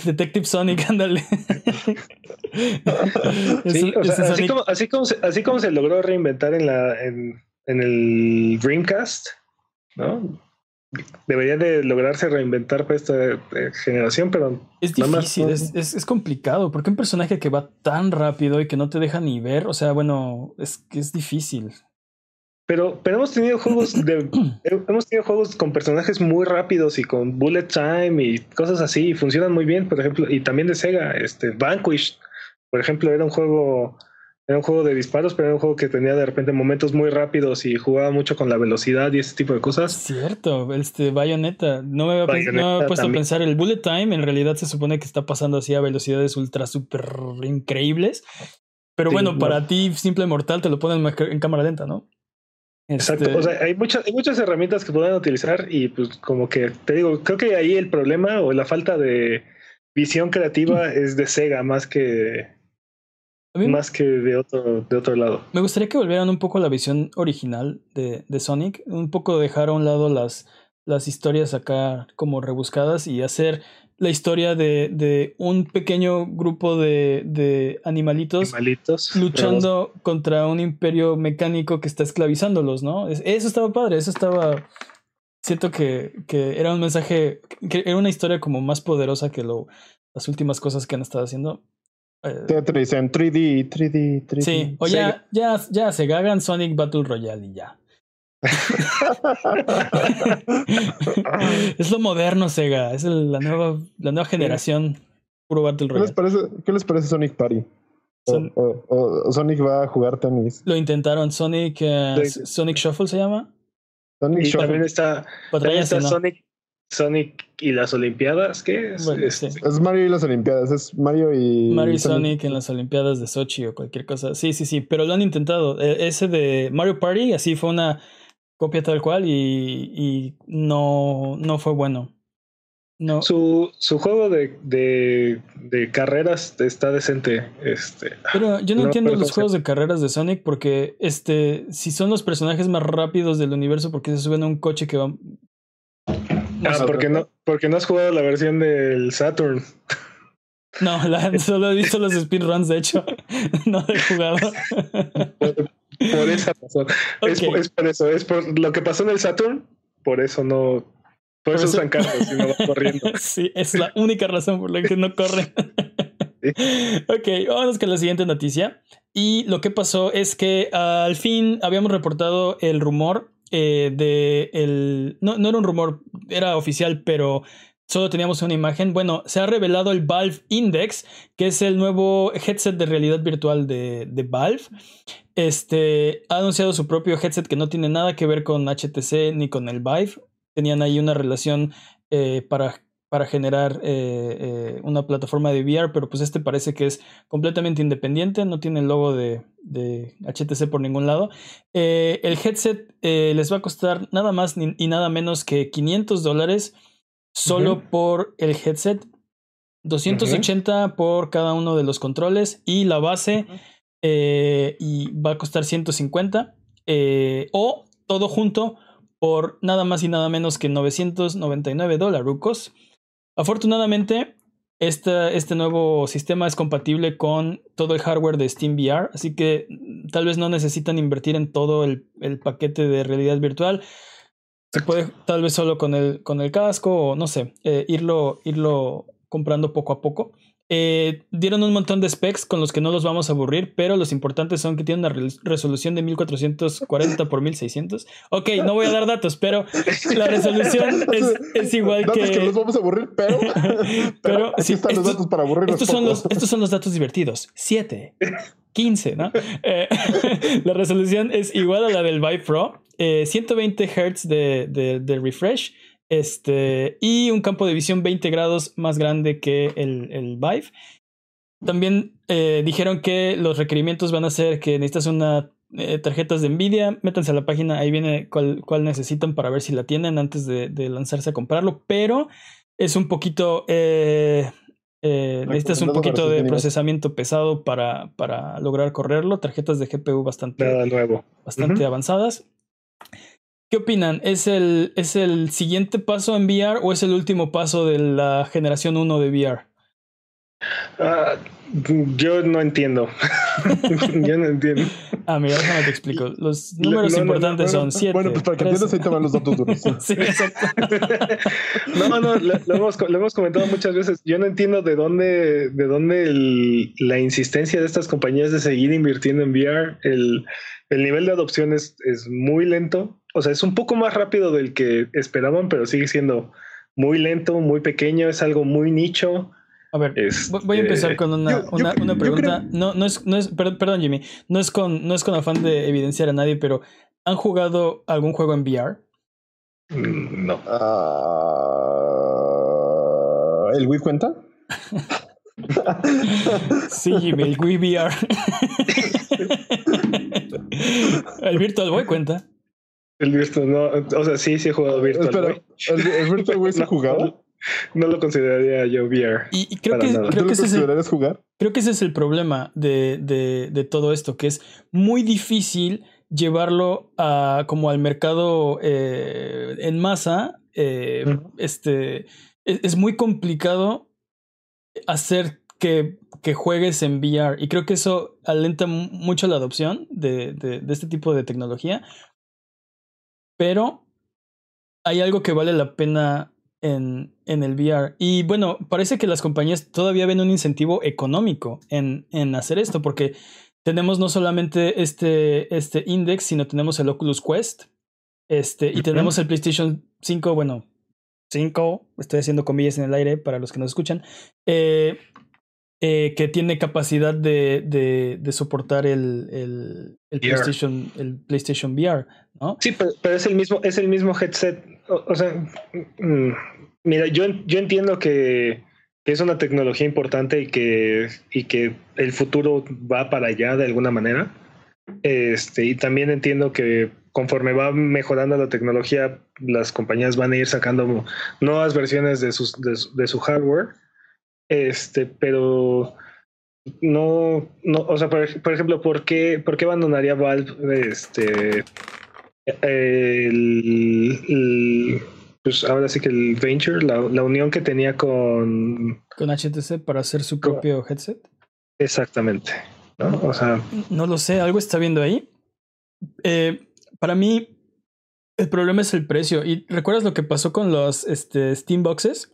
Detective Sonic, ándale. Sí, o sea, así, Sonic. Como, así, como se, así como se logró reinventar en la... En... en el Dreamcast, ¿no? Debería de lograrse reinventar para esta generación, pero... Es difícil, más... es, es, es complicado, porque un personaje que va tan rápido y que no te deja ni ver, o sea, bueno, es que es difícil. Pero, pero hemos tenido juegos de, hemos tenido juegos con personajes muy rápidos y con bullet time y cosas así, y funcionan muy bien, por ejemplo, y también de Sega, este, Vanquish, por ejemplo, era un juego... Era un juego de disparos, pero era un juego que tenía de repente momentos muy rápidos y jugaba mucho con la velocidad y ese tipo de cosas. Cierto, este Bayonetta. No me había, Bayonetta no me había puesto también a pensar. El bullet time en realidad se supone que está pasando así a velocidades ultra súper increíbles. Pero sí, bueno, no. Para ti, simple mortal, te lo ponen en cámara lenta, ¿no? Este... Exacto. O sea, hay muchas, hay muchas herramientas que pueden utilizar y pues como que, te digo, creo que ahí el problema o la falta de visión creativa es de Sega más que... Más que de otro, de otro lado. Me gustaría que volvieran un poco a la visión original de, de Sonic. Un poco dejar a un lado las, las historias acá como rebuscadas y hacer la historia de, de un pequeño grupo de, de animalitos, animalitos luchando pero... contra un imperio mecánico que está esclavizándolos, ¿no? Eso estaba padre, eso estaba... Siento que, que era un mensaje, que era una historia como más poderosa que lo, las últimas cosas que han estado haciendo. Tetris en tres D, tres D, tres D. Sí, o ya, ya, ya se gagan Sonic Battle Royale y ya. Es lo moderno, Sega. Es el, la, nueva, la nueva generación puro Battle Royale. ¿Qué les parece, qué les parece Sonic Party? O, Son... o, o, o Sonic va a jugar tenis. Lo intentaron. Sonic uh, sí. Sonic Shuffle se llama. Sonic y Shuffle. También está, también está no. Sonic. Sonic y las Olimpiadas, ¿qué es? Bueno, sí. Es Mario y las Olimpiadas, es Mario y... Mario y Sonic, Sonic en las Olimpiadas de Sochi o cualquier cosa. Sí, sí, sí, pero lo han intentado. Ese de Mario Party, así fue una copia tal cual y, y no, no fue bueno. No. Su, su juego de, de, de carreras está decente. Este, pero yo no, no entiendo los juegos de carreras de Sonic porque este, si son los personajes más rápidos del universo, ¿por qué se suben a un coche que va... No, ah, porque no, porque no has jugado la versión del Saturn. No, la, solo he visto los speedruns, de hecho. No he jugado. Por, por esa razón. Okay. Es, es por eso, es por lo que pasó en el Saturn, por eso no. Por, por eso usan carros y no van corriendo. Sí, es la única razón por la que no corren. Sí. Ok, vamos con la siguiente noticia. Y lo que pasó es que uh, al fin habíamos reportado el rumor. Eh, de el no, no era un rumor, era oficial, pero solo teníamos una imagen. Bueno, se ha revelado el Valve Index, que es el nuevo headset de realidad virtual de, de Valve. Este ha anunciado su propio headset que no tiene nada que ver con H T C ni con el Vive. Tenían ahí una relación eh, para, para generar eh, eh, una plataforma de V R, pero pues este parece que es completamente independiente, no tiene el logo de, de H T C por ningún lado. Eh, el headset eh, les va a costar nada más ni, y nada menos que quinientos dólares solo uh-huh. por el headset, doscientos ochenta uh-huh. por cada uno de los controles y la base uh-huh. eh, y va a costar ciento cincuenta eh, o todo junto por nada más y nada menos que novecientos noventa y nueve dólares. Afortunadamente Esta, este nuevo sistema es compatible con todo el hardware de SteamVR, así que tal vez no necesitan invertir en todo el, el paquete de realidad virtual. Se puede tal vez solo con el, con el casco o no sé, eh, irlo, irlo comprando poco a poco. Eh, dieron un montón de specs con los que no los vamos a aburrir, pero los importantes son que tienen una re- resolución de mil cuatrocientos cuarenta por mil seiscientos. Ok, no voy a dar datos, pero la resolución es, es igual datos que... que los vamos a aburrir, pero... pero, pero aquí sí, están estos, los datos para aburrirnos estos son los, estos son los datos divertidos. siete, quince, ¿no? Eh, la resolución es igual a la del Vive Pro, eh, ciento veinte hertz de, de, de refresh. Este, y un campo de visión veinte grados más grande que el, el Vive. También eh, dijeron que los requerimientos van a ser que necesitas una eh, tarjetas de Nvidia. Métanse a la página, ahí viene cuál, cuál necesitan para ver si la tienen antes de, de lanzarse a comprarlo. Pero es un poquito eh, eh, necesitas un poquito de procesamiento pesado para, para lograr correrlo. Tarjetas de G P U bastante, bastante uh-huh. avanzadas. ¿Qué opinan? ¿Es el, ¿Es el siguiente paso en V R o es el último paso de la generación uno de V R? Uh, yo no entiendo. yo no entiendo. Ah, mira, déjame te explico. Los números no, importantes no, no, no, son siete. Bueno, pues para que entiendas ahí te van los datos duros. sí, exacto. no, no, lo, lo, hemos, lo hemos comentado muchas veces. Yo no entiendo de dónde, de dónde el, la insistencia de estas compañías de seguir invirtiendo en V R. El, el nivel de adopción es, es muy lento. O sea, es un poco más rápido del que esperaban, pero sigue siendo muy lento, muy pequeño, es algo muy nicho. A ver, es, voy a empezar eh, con una, yo, una, yo, una pregunta. Creo... No, no es, no es, perdón, Jimmy, no es con, no es con afán de evidenciar a nadie, pero ¿han jugado algún juego en V R? No. Uh, ¿El Wii cuenta? sí, Jimmy, el Wii V R. el Virtual Boy cuenta. El Virtual no, o sea, sí, sí he jugado Virtual. Espera, ¿el, el Virtual Boy se jugaba? No, no lo consideraría yo V R. Y, y creo, que, creo, que ese es el, jugar? creo que ese es el problema de, de, de todo esto, que es muy difícil llevarlo a, como al mercado eh, en masa. Eh, uh-huh. este, es, es muy complicado hacer que, que juegues en V R. Y creo que eso alenta m- mucho la adopción de, de, de este tipo de tecnología. Pero hay algo que vale la pena en, en el V R. Y bueno, parece que las compañías todavía ven un incentivo económico en, en hacer esto, porque tenemos no solamente este, este Index, sino tenemos el Oculus Quest, este, y tenemos el PlayStation cinco, bueno, cinco, estoy haciendo comillas en el aire para los que nos escuchan, eh, eh, que tiene capacidad de, de, de soportar el, el, el, PlayStation, el PlayStation V R. ¿No? Sí, pero, pero es el mismo, es el mismo headset. O, o sea, mira, yo, yo entiendo que es una tecnología importante y que, y que el futuro va para allá de alguna manera. Este, y también entiendo que conforme va mejorando la tecnología, las compañías van a ir sacando nuevas versiones de sus, de, de su hardware. Este, pero no, no, o sea, por, por ejemplo, ¿por qué, por qué abandonaría Valve este El, el, pues ahora sí que el venture, la, la unión que tenía con con H T C para hacer su propio con, headset? Exactamente, ¿no? No, o sea, no lo sé, algo está viendo ahí. Eh, para mí el problema es el precio. ¿Y recuerdas lo que pasó con los este, Steam Boxes?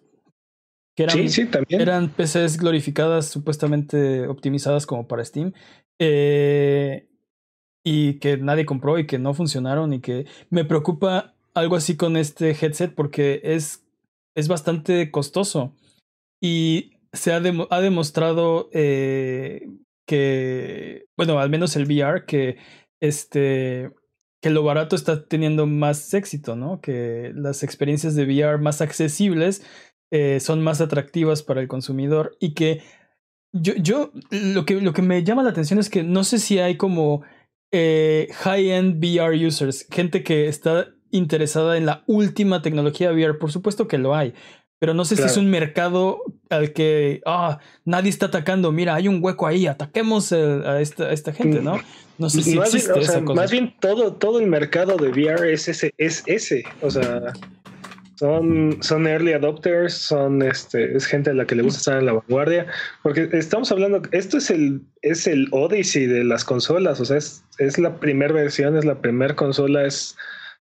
Que eran, sí, sí, también. Eran P Cs glorificadas, supuestamente optimizadas como para Steam. Eh... Y que nadie compró y que no funcionaron y que me preocupa algo así con este headset porque es, es bastante costoso y se ha, de, ha demostrado eh, que, bueno, al menos el V R, que, este, que lo barato está teniendo más éxito, ¿no? Que las experiencias de V R más accesibles eh, son más atractivas para el consumidor y que yo, yo lo que, lo que me llama la atención es que no sé si hay como... Eh, high-end V R users, gente que está interesada en la última tecnología V R, por supuesto que lo hay, pero no sé claro. si es un mercado al que ah oh, nadie está atacando, mira, hay un hueco ahí, ataquemos el, a, esta, a esta gente, ¿no? No sé si más existe bien, o sea, esa cosa. Más bien todo, todo el mercado de V R es ese, es ese, o sea... Son, son early adopters, son este, es gente a la que le gusta estar en la vanguardia, porque estamos hablando, esto es el, es el Odyssey de las consolas, o sea, es, es la primera versión, es la primera consola, es,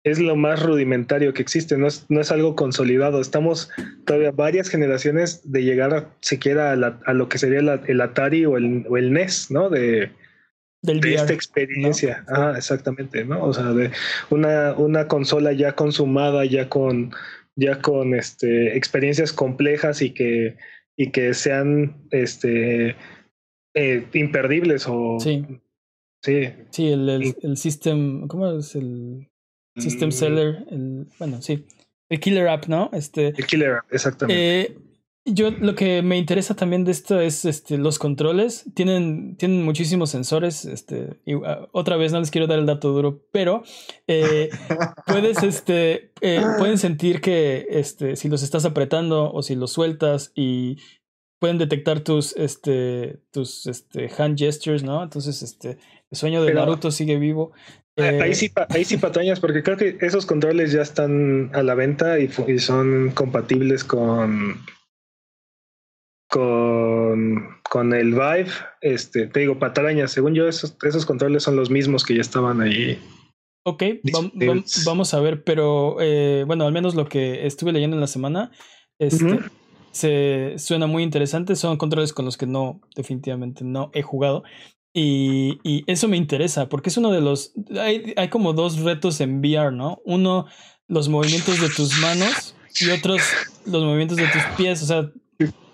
es lo más rudimentario que existe, no es, no es algo consolidado, estamos todavía varias generaciones de llegar a, siquiera a, la, a lo que sería la, el Atari o el, o el N E S, ¿no? De... Del de V R, esta experiencia, ¿no? Ah, exactamente, ¿no? O sea, de una, una consola ya consumada, ya con, ya con este, experiencias complejas y que, y que sean este, eh, imperdibles o... Sí. Sí, sí el, el, el System... ¿Cómo es? El System mm. Seller. El, bueno, sí. El Killer App, ¿no? Este, el Killer App, exactamente. Eh, Yo lo que me interesa también de esto es este, los controles. Tienen, tienen muchísimos sensores. Este, y, uh, otra vez no les quiero dar el dato duro, pero eh, puedes, este, eh, pueden sentir que este, si los estás apretando o si los sueltas y pueden detectar tus, este, tus este, hand gestures, ¿no? Entonces, este, el sueño de pero, Naruto sigue vivo. Eh, ahí sí, ahí sí patañas, porque creo que esos controles ya están a la venta y, y son compatibles con... Con, con el Vive, este, te digo, patrañas. Según yo, esos, esos controles son los mismos que ya estaban ahí. Ok, vam, vam, vamos a ver, pero eh, bueno, al menos lo que estuve leyendo en la semana este, uh-huh. se suena muy interesante. Son controles con los que no, definitivamente no he jugado. Y, y eso me interesa, porque es uno de los... Hay, hay como dos retos en V R, ¿no? Uno, los movimientos de tus manos y otros, los movimientos de tus pies, o sea...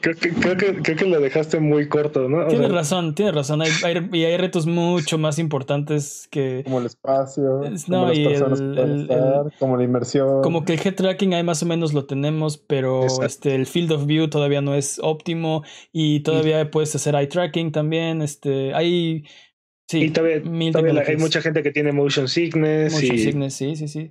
Creo que, creo, que, creo que lo dejaste muy corto, ¿no? Tienes sea, razón, tienes razón. Hay, hay, y hay retos mucho más importantes que... Como el espacio, es, no, como y las personas el, que pueden el, estar, el, como la inmersión. Como que el head tracking ahí más o menos lo tenemos, pero este, el field of view todavía no es óptimo y todavía sí. Puedes hacer eye tracking también. Este, hay... Sí, y todavía, mil todavía hay mucha gente que tiene motion sickness. Motion y... sickness, sí, sí, sí.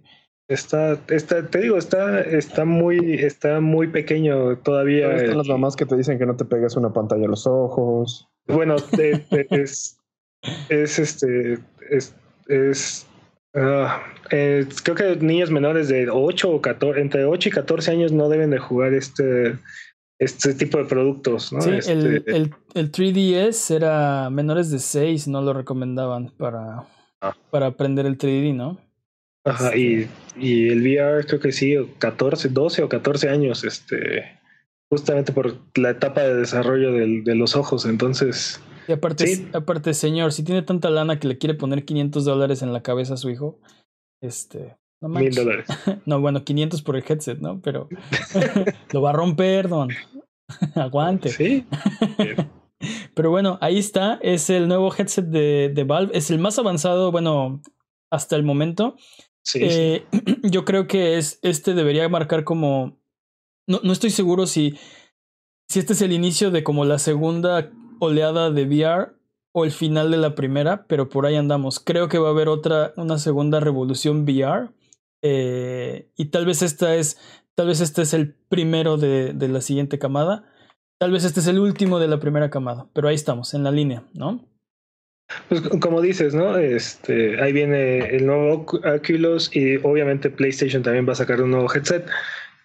Está, está, te digo, está, está muy, está muy pequeño todavía. Pero están las mamás que te dicen que no te pegues una pantalla a los ojos. Bueno, te, te, es, es este, es, es uh, eh, creo que niños menores de ocho o catorce, entre ocho y catorce años no deben de jugar este, este tipo de productos, ¿no? Sí, este, el, el, el tres D S era menores de seis, no lo recomendaban para, ah. para aprender el tres D, ¿no? Ajá, y, y el V R creo que sí, catorce, doce o catorce años, este, justamente por la etapa de desarrollo del, de los ojos, entonces... Y aparte, ¿sí? aparte, señor, si tiene tanta lana que le quiere poner quinientos dólares en la cabeza a su hijo, este... No manches. Mil dólares. No, bueno, quinientos por el headset, ¿no? Pero lo va a romper, don. Aguante. Sí. Pero bueno, ahí está, es el nuevo headset de, de Valve, es el más avanzado, bueno, hasta el momento. Sí, eh, sí. Yo creo que es, este debería marcar como... No, no estoy seguro si, si este es el inicio de como la segunda oleada de V R o el final de la primera, pero por ahí andamos. Creo que va a haber otra, una segunda revolución V R eh, y tal vez esta es, tal vez este es el primero de, de la siguiente camada. Tal vez este es el último de la primera camada, pero ahí estamos, en la línea, ¿no? Pues como dices, ¿no? Este, ahí viene el nuevo Oculus y obviamente PlayStation también va a sacar un nuevo headset,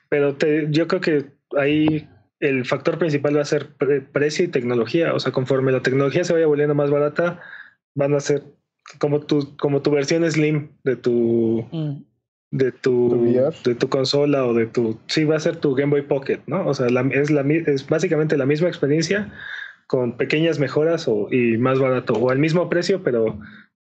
pero te, yo creo que ahí el factor principal va a ser pre- precio y tecnología, o sea, conforme la tecnología se vaya volviendo más barata, van a ser como tu, como tu versión slim de tu, mm. de tu, de tu consola o de tu, sí, va a ser tu Game Boy Pocket, ¿no? O sea, la, es la, es básicamente la misma experiencia, con pequeñas mejoras o, y más barato o al mismo precio, pero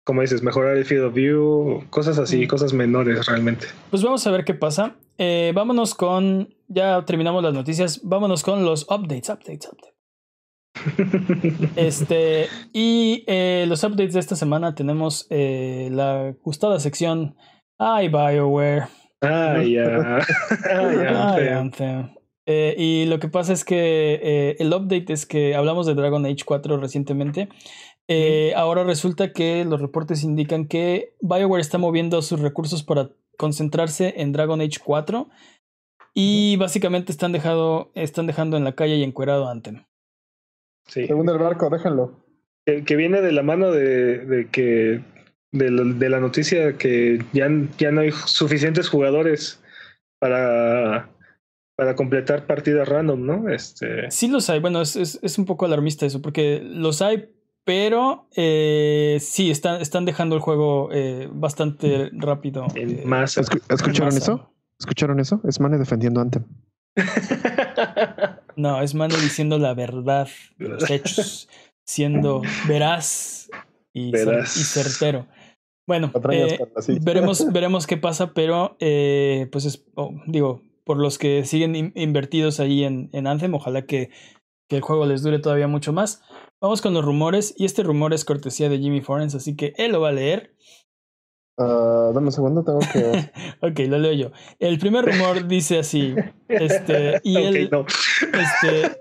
como dices, mejorar el field of view, cosas así, mm. cosas menores realmente. Pues vamos a ver qué pasa. Eh, vámonos con, ya terminamos las noticias, vámonos con los updates, updates, updates. este, y eh, los updates de esta semana tenemos eh, la gustada sección Ay, BioWare. Ay, ya. Ay, Anthem. Eh, y lo que pasa es que eh, el update es que hablamos de Dragon Age cuatro recientemente. Eh, mm. Ahora resulta que los reportes indican que BioWare está moviendo sus recursos para concentrarse en Dragon Age cuatro y mm. básicamente están, dejado, están dejando en la calle y encuerado Anthem. Sí. Según el barco, déjenlo. Que, que viene de la mano de, de que de, de la noticia que ya, ya no hay suficientes jugadores para, para completar partidas random, ¿no? Este... Sí los hay. Bueno, es, es, es un poco alarmista eso, porque los hay, pero eh, sí, están, están dejando el juego eh, bastante rápido. En eh, masa. Escu- ¿Escucharon en masa. eso? ¿Escucharon eso? Es Mane defendiendo Anthem. No, es Mane diciendo la verdad de los hechos, siendo veraz y, veraz. Cer- y certero. Bueno, eh, veremos, veremos qué pasa, pero eh, pues es, oh, digo, por los que siguen in- invertidos ahí en, en Anthem, ojalá que, que el juego les dure todavía mucho más. Vamos con los rumores, y este rumor es cortesía de Jimmy Forens, así que él lo va a leer. Uh, dame un segundo, tengo que... Ok, lo leo yo. El primer rumor dice así, este, y él... Okay, no. este,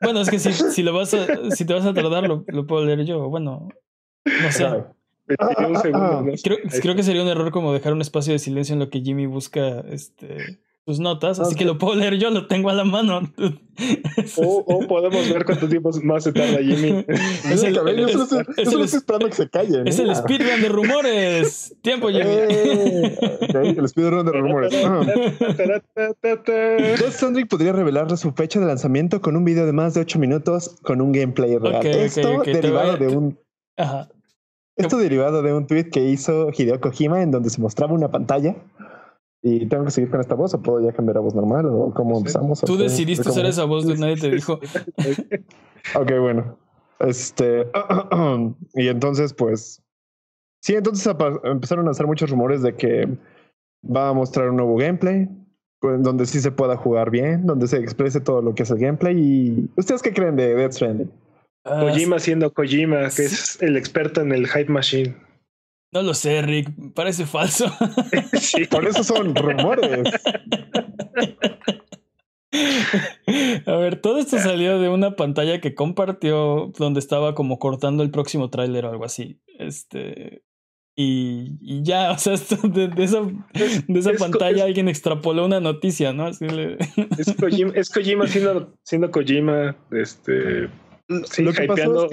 bueno, es que si, si, lo vas a, si te vas a tardar, lo, lo puedo leer yo, bueno, no sé. Claro. Creo, creo que sería un error como dejar un espacio de silencio en lo que Jimmy busca este, sus notas, así que lo puedo leer yo, lo tengo a la mano. O, o podemos ver cuánto tiempo más se tarda Jimmy. Es el, yo solo estoy, es yo solo estoy esperando que se calle. Es mira. El speedrun de rumores. Tiempo, Jimmy. Eh, okay, el speedrun de rumores. Death Stranding podría revelar su fecha de lanzamiento con un video de más de ocho minutos con un gameplay real. Okay, okay, Esto okay, derivado te voy a... de un... Ajá. Esto derivado de un tweet que hizo Hideo Kojima en donde se mostraba una pantalla. ¿Y tengo que seguir con esta voz o puedo ya cambiar a voz normal? ¿O cómo empezamos? Tú decidiste usar esa voz, de nadie te dijo. Ok, bueno. Este, y entonces, pues... Sí, entonces empezaron a hacer muchos rumores de que va a mostrar un nuevo gameplay, donde sí se pueda jugar bien, donde se exprese todo lo que es el gameplay. Y ¿ustedes qué creen de Death Stranding? Ah, Kojima siendo Kojima, que sí. Es el experto en el hype machine. No lo sé, Rick, parece falso. Sí, por eso son rumores. A ver, todo esto salió de una pantalla que compartió donde estaba como cortando el próximo tráiler o algo así. Este y, y ya, o sea, esto de, de esa, de esa es, pantalla es, alguien extrapoló una noticia, ¿no? Así le... es, Kojima, es Kojima siendo, siendo Kojima, este sí, lo que hypeando... pasó es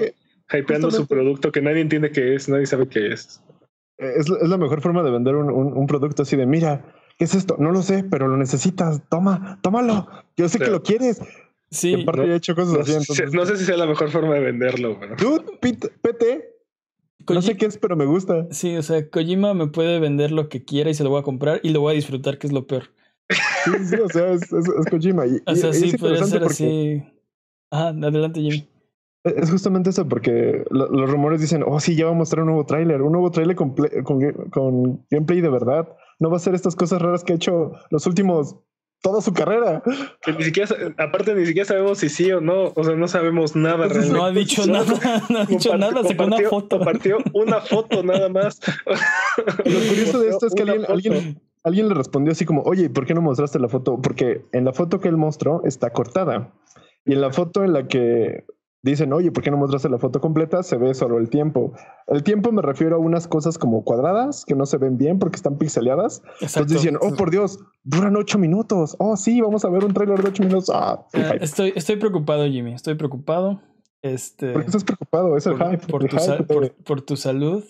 que... hypeando su producto que nadie entiende qué es, nadie sabe qué es. Es, es la mejor forma de vender un, un, un producto así de, mira, ¿qué es esto? No lo sé, pero lo necesitas, toma, tómalo. Yo sé pero, que lo quieres. Sí. En parte no, he hecho cosas no, así, entonces... no sé si sea la mejor forma de venderlo. Pero... Dude, P T, P T Koji... no sé qué es, pero me gusta. Sí, o sea, Kojima me puede vender lo que quiera y se lo voy a comprar y lo voy a disfrutar, que es lo peor. Sí, sí, o sea, es, es, es Kojima. Y, o sea, y, sí, puede ser porque... así. Ah, adelante, Jimmy. Es justamente eso, porque los rumores dicen, oh sí, ya va a mostrar un nuevo tráiler, un nuevo tráiler con, con, con gameplay de verdad. No va a ser estas cosas raras que ha hecho los últimos, toda su carrera. Que ni siquiera, aparte ni siquiera sabemos si sí o no, o sea, no sabemos nada. Entonces, realmente. No ha dicho no, nada, no ha dicho compart- nada, sacó una foto. Compartió una foto nada más. Lo curioso de esto es que alguien, alguien, alguien le respondió así como, oye, ¿por qué no mostraste la foto? Porque en la foto que él mostró está cortada. Y en la foto en la que... dicen, oye, ¿por qué no mostraste la foto completa? Se ve solo el tiempo. El tiempo me refiero a unas cosas como cuadradas que no se ven bien porque están pixeleadas. Exacto. Entonces dicen, oh, por Dios, duran ocho minutos. Oh, sí, vamos a ver un tráiler de ocho minutos. Ah, uh, estoy, estoy preocupado, Jimmy. Estoy preocupado. Este, ¿Por qué estás preocupado? Es el por, hype. Por, el tu, hype sal, por, por tu salud.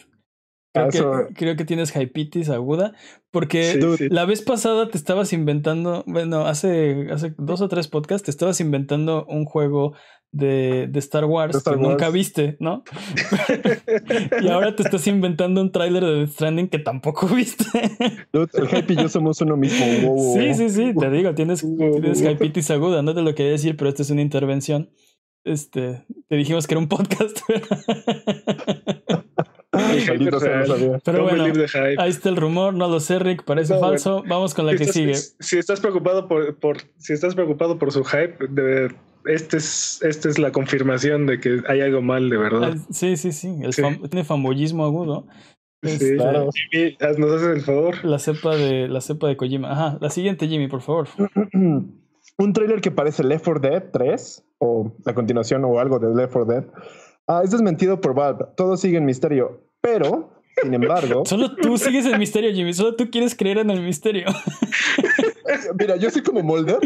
Creo, ah, que, creo que tienes hypitis aguda. Porque sí, dude, la vez pasada te estabas inventando... Bueno, hace, hace dos o tres podcasts te estabas inventando un juego... De, de Star Wars, de Star que Wars. Nunca viste, ¿no? Y ahora te estás inventando un tráiler de Death Stranding que tampoco viste. El hype y yo somos uno mismo. Wow. Sí, sí, sí, te digo, tienes, tienes hypitis aguda, no te lo quería decir, pero esta es una intervención. Este, te dijimos que era un podcast. Pero bueno, ahí está el rumor, no lo sé, Rick, parece no, falso. Bueno. Vamos con la si que estás, sigue. Si estás preocupado por, por, si estás preocupado por su hype, de Este es, esta es la confirmación de que hay algo mal, de verdad. Ah, sí, sí, sí. El sí. Fam- tiene fanboyismo agudo. Este, sí, claro. Jimmy, nos haces el favor. La cepa de, la cepa de Kojima. Ajá, la siguiente, Jimmy, por favor. Un tráiler que parece Left four Dead three, o la continuación o algo de Left four Dead. Ah, es desmentido por Valve. Todo sigue en misterio, pero, sin embargo... Solo tú sigues el misterio, Jimmy. Solo tú quieres creer en el misterio. Mira, yo soy como Mulder,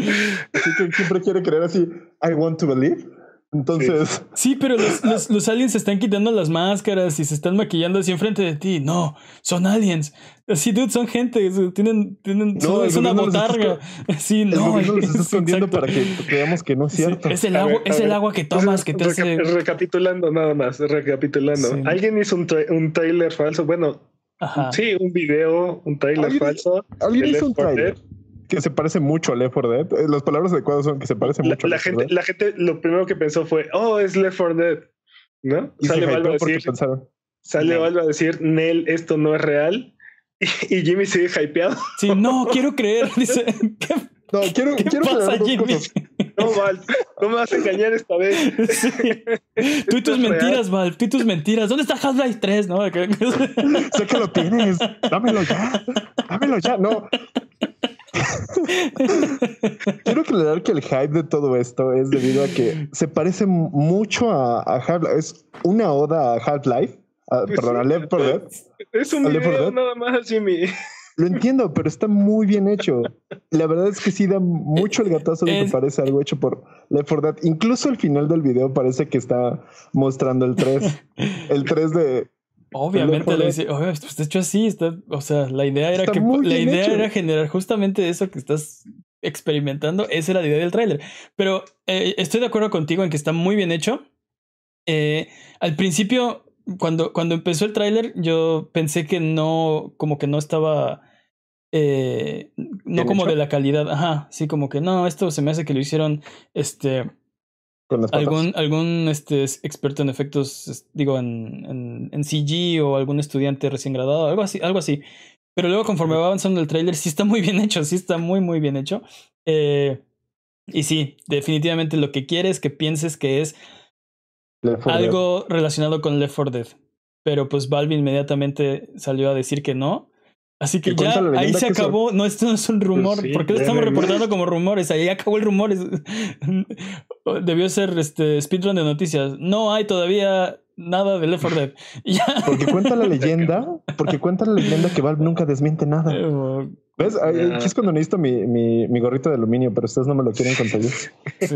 así que siempre quiero creer así, I want to believe, Entonces... Sí, pero los, los, los aliens se están quitando las máscaras y se están maquillando así enfrente de ti. No, son aliens. Así, dude, son gente. Tienen, tienen, no, son, es una botarga. Sí, no. El gobierno los está escondiendo para que creamos que no es cierto. Sí, es el, agua, ver, es el agua que tomas que te reca- hace... Recapitulando nada más, recapitulando. Sí. Alguien hizo un, tra- un trailer falso. Bueno, ajá. Sí, un video, un trailer ¿Alguien, falso. Alguien hizo un trailer que se parece mucho a Left four Dead. Las palabras adecuadas son que se parece mucho la, a Left four Dead. La gente lo primero que pensó fue, oh, es Left four Dead, ¿no? Y sale Valve a decir, sale Valve a decir, Nel, esto no es real. Y, y Jimmy sigue hypeado. Sí, no, quiero creer. Dice, ¿qué, no, quiero, ¿qué quiero pasa, Jimmy? Cosas. No, Valve, no me vas a engañar esta vez. Sí. Tú y tus mentiras, real. Valve, tú y tus mentiras. ¿Dónde está Half-Life tres? No, sé que lo tienes. Dámelo ya. Dámelo ya, no. Quiero aclarar que el hype de todo esto es debido a que se parece mucho a, a Half-Life. Es una oda a Half-Life. A, pues perdón, sí, a Left four Dead. Es un video nada más, Jimmy. Lo entiendo, pero está muy bien hecho. La verdad es que sí da mucho el gatazo de que parece algo hecho por Left four Dead. Incluso al final del video parece que está mostrando el tres. El tres de... Obviamente lo hice, obviamente, está hecho así, está, o sea, la idea era que la idea hecho. era generar justamente eso que estás experimentando, esa era la idea del tráiler. Pero eh, estoy de acuerdo contigo en que está muy bien hecho. Eh, al principio, cuando, cuando empezó el tráiler, yo pensé que no, como que no estaba eh, no como hecho? de la calidad, ajá, sí, como que no, esto se me hace que lo hicieron este. Algún, algún este, experto en efectos, digo, en, en, en C G o algún estudiante recién graduado, algo así, algo así. Pero luego conforme va avanzando el tráiler, sí está muy bien hecho, sí está muy, muy bien hecho. Eh, y sí, definitivamente lo que quiere es que pienses que es algo Dead. relacionado con Left four Dead. Pero pues Valve inmediatamente salió a decir que no. Así que ya ahí se acabó. Son... No, esto no es un rumor. Sí, ¿por qué lo estamos reportando como rumores? Ahí acabó el rumor. Debió ser este speedrun de noticias. No hay todavía nada de Left four Dead. Ya. Porque cuenta la leyenda, porque cuenta la leyenda que Valve nunca desmiente nada. ¿Ves? Aquí es cuando necesito mi, mi, mi gorrito de aluminio, pero ustedes no me lo quieren conseguir. Sí.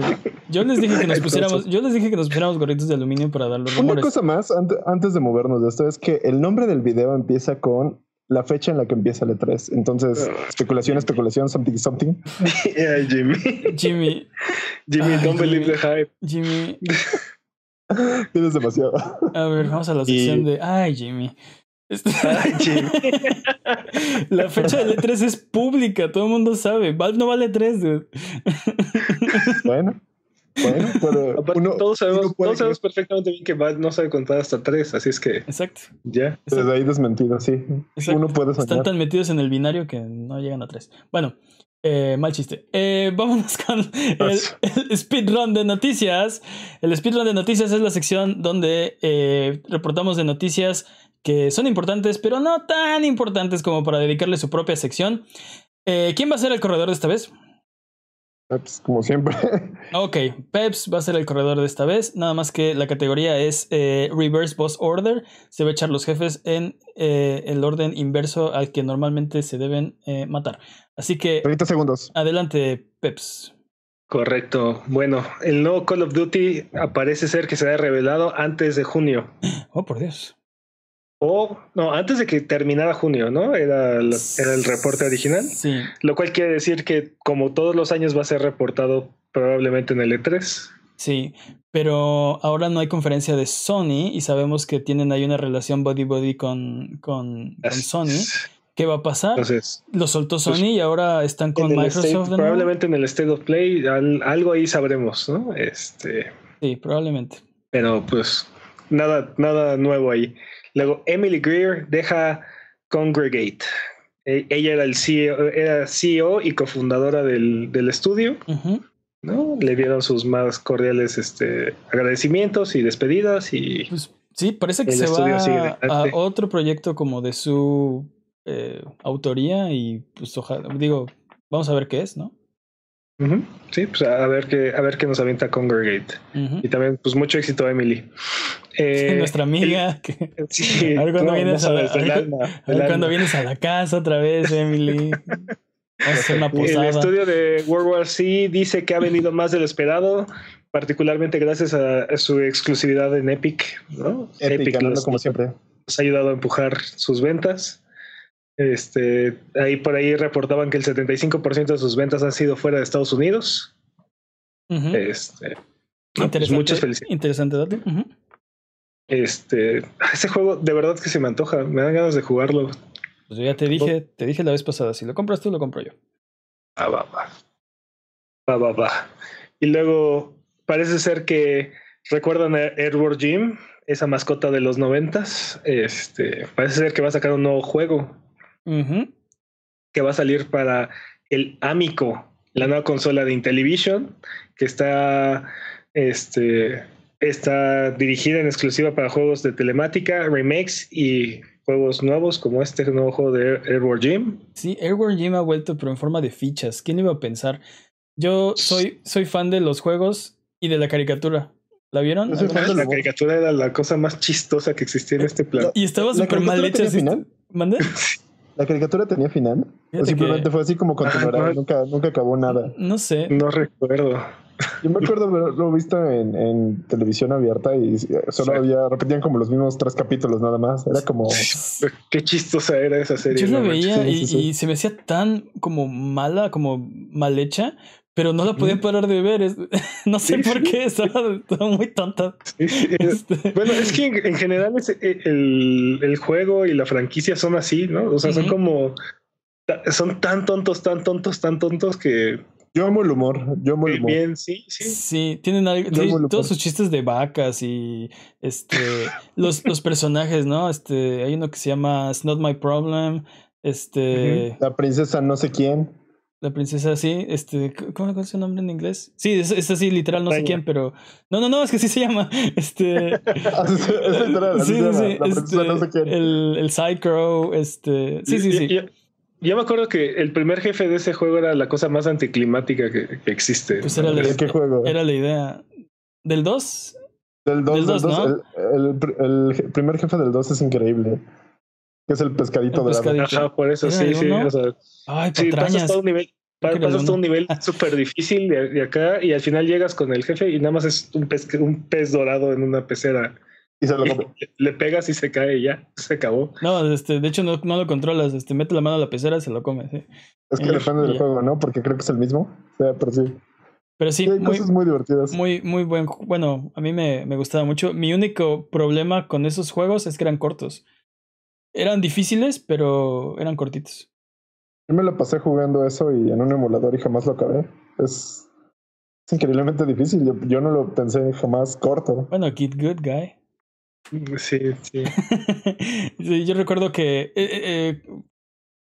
Yo les dije que nos pusiéramos, yo les dije que nos pusiéramos gorritos de aluminio para dar los rumores. Una cosa más, antes de movernos de esto, es que el nombre del video empieza con la fecha en la que empieza el E tres. Entonces, oh, especulación, Jimmy. especulación, something, something. Yeah, Jimmy. Jimmy. Jimmy, ah, don't Jimmy. believe the hype. Jimmy. Tienes demasiado. A ver, vamos a la sección y... de... Ay, Jimmy. Ay, Jimmy. La fecha del E tres es pública. Todo el mundo sabe. Valve no vale E tres, dude. Bueno. Bueno, pero uno, todos sabemos, todos sabemos perfectamente bien que Valve no sabe contar hasta tres, así es que... Exacto. Ya. Desde Exacto. ahí desmentido, sí. Exacto. Uno puede soñar. Están tan metidos en el binario que no llegan a tres. Bueno, eh, mal chiste. Eh, vámonos con el, el speedrun de noticias. El speedrun de noticias es la sección donde eh, reportamos de noticias que son importantes, pero no tan importantes como para dedicarle su propia sección. Eh, ¿Quién va a ser el corredor de esta vez? Peps, como siempre. Ok, Peps va a ser el corredor de esta vez. Nada más que la categoría es eh, Reverse Boss Order. Se va a echar los jefes en eh, el orden inverso al que normalmente se deben eh, matar. Así que... treinta segundos. Adelante, Peps. Correcto. Bueno, el nuevo Call of Duty parece ser que será revelado antes de junio. Oh, por Dios. O, no, antes de que terminara junio, ¿no? Era, la, era el reporte original. Sí. Lo cual quiere decir que, como todos los años, va a ser reportado probablemente en el E tres. Sí, pero ahora no hay conferencia de Sony y sabemos que tienen ahí una relación body-body con, con, con Sony. ¿Qué va a pasar? Entonces, lo soltó Sony pues, y ahora están con Microsoft. State, probablemente en el State of Play al, algo ahí sabremos, ¿no? Este, sí, probablemente. Pero pues nada, nada nuevo ahí. Luego, Emily Greer deja Congregate. Ella era el C E O, era C E O y cofundadora del, del estudio. Uh-huh. ¿No? Le dieron sus más cordiales este, agradecimientos y despedidas. Y pues, sí, parece que se va a otro proyecto como de su eh, autoría. Y pues ojalá, digo, vamos a ver qué es, ¿no? Uh-huh. Sí, pues a ver qué, a ver qué nos avienta Congregate. Uh-huh. Y también, pues, mucho éxito a Emily. Eh, Nuestra amiga. Que, sí, a ver cuando, no, vienes, no sabes, a la, alma, a ver cuando vienes a la casa otra vez, Emily. Vamos a hacer una posada. El estudio de World War C dice que ha venido más de lo esperado. particularmente gracias a, a su exclusividad en Epic, ¿no? Epic, Epic ganando los, como siempre. Nos ha ayudado a empujar sus ventas. Este, ahí por ahí reportaban que el setenta y cinco por ciento de sus ventas han sido fuera de Estados Unidos. Uh-huh. Este, no, pues muchas felicidades. Interesante dato. Uh-huh. Este, ese juego de verdad que se me antoja, me dan ganas de jugarlo. Pues yo ya te dije, te dije la vez pasada, si lo compras tú, lo compro yo. Ah, va, va. Va, va, va. Y luego parece ser que recuerdan a Airborne Jim, esa mascota de los noventas. Este, parece ser que va a sacar un nuevo juego. Uh-huh. Que va a salir para el Amico, la nueva consola de Intellivision, que está, este, está dirigida en exclusiva para juegos de telemática, remakes y juegos nuevos como este nuevo juego de Airborne Jim. Sí, Airborne Jim ha vuelto, pero en forma de fichas. ¿Quién iba a pensar? Yo soy, soy fan de los juegos y de la caricatura. ¿La vieron? No, la la caricatura era la cosa más chistosa que existía en este plan. Y estaba súper mal hecha. ¿Mandé? ¿La caricatura tenía final? ¿O simplemente que... fue así como continuará? Ah, no, nunca, nunca acabó nada. No sé. No recuerdo. Yo me acuerdo haberlo visto en, en televisión abierta y solo sí. había repetían como los mismos tres capítulos nada más. Era como... Qué chistosa era esa serie. Yo la veía sí, y, sí, sí. y se me hacía tan como mala, como mal hecha, pero no la podía parar de ver. Es, no sé sí, por qué, estaba, estaba muy tonta. Sí, sí. Este... Bueno, es que en, en general es el, el juego y la franquicia son así, ¿no? O sea, uh-huh. son como... Son tan tontos, tan tontos, tan tontos que... Yo amo el humor. Yo amo el humor. Bien, sí, sí. Sí, tienen algo, sí, todos sus chistes de vacas y este los, los personajes, ¿no? Este, hay uno que se llama It's Not My Problem. Este. Uh-huh. La princesa no sé quién. La princesa, sí, este, ¿cómo es su nombre en inglés? Sí, es, es así, literal, no Peña. sé quién, pero... No, no, no, es que sí se llama, este... es literal, sí, sí, llama. sí, la princesa este, no sé quién. El, el Psycho, este... Sí, sí, sí. Yo, yo, yo me acuerdo que el primer jefe de ese juego era la cosa más anticlimática que, que existe. Pues era, ¿no? la, ¿Qué juego? era la idea. ¿Del dos? Del dos, del dos, ¿no? el, el, el primer jefe del dos es increíble. Que es el pescadito el de la... Ajá, por eso, sí, sí. O sea, Ay, sí, pasas todo un nivel, pasas todo un nivel súper difícil de, de acá y al final llegas con el jefe y nada más es un pez, un pez dorado en una pecera. Y se lo come. Le, le pegas y se cae y ya, se acabó. No, este, de hecho no, no lo controlas, este, mete la mano a la pecera y se lo come, sí. Es que eh, depende del ya. juego, ¿no? Porque creo que es el mismo. O sea, pero sí. Pero sí, sí hay muy, cosas muy divertidas. Muy, muy buen... Bueno, a mí me, me gustaba mucho. Mi único problema con esos juegos es que eran cortos. Eran difíciles, pero eran cortitos. Yo me la pasé jugando eso y en un emulador y jamás lo acabé. Es, es increíblemente difícil. Yo, yo no lo pensé jamás corto. Bueno, Kid Good Guy. Sí, sí. sí yo recuerdo que eh, eh,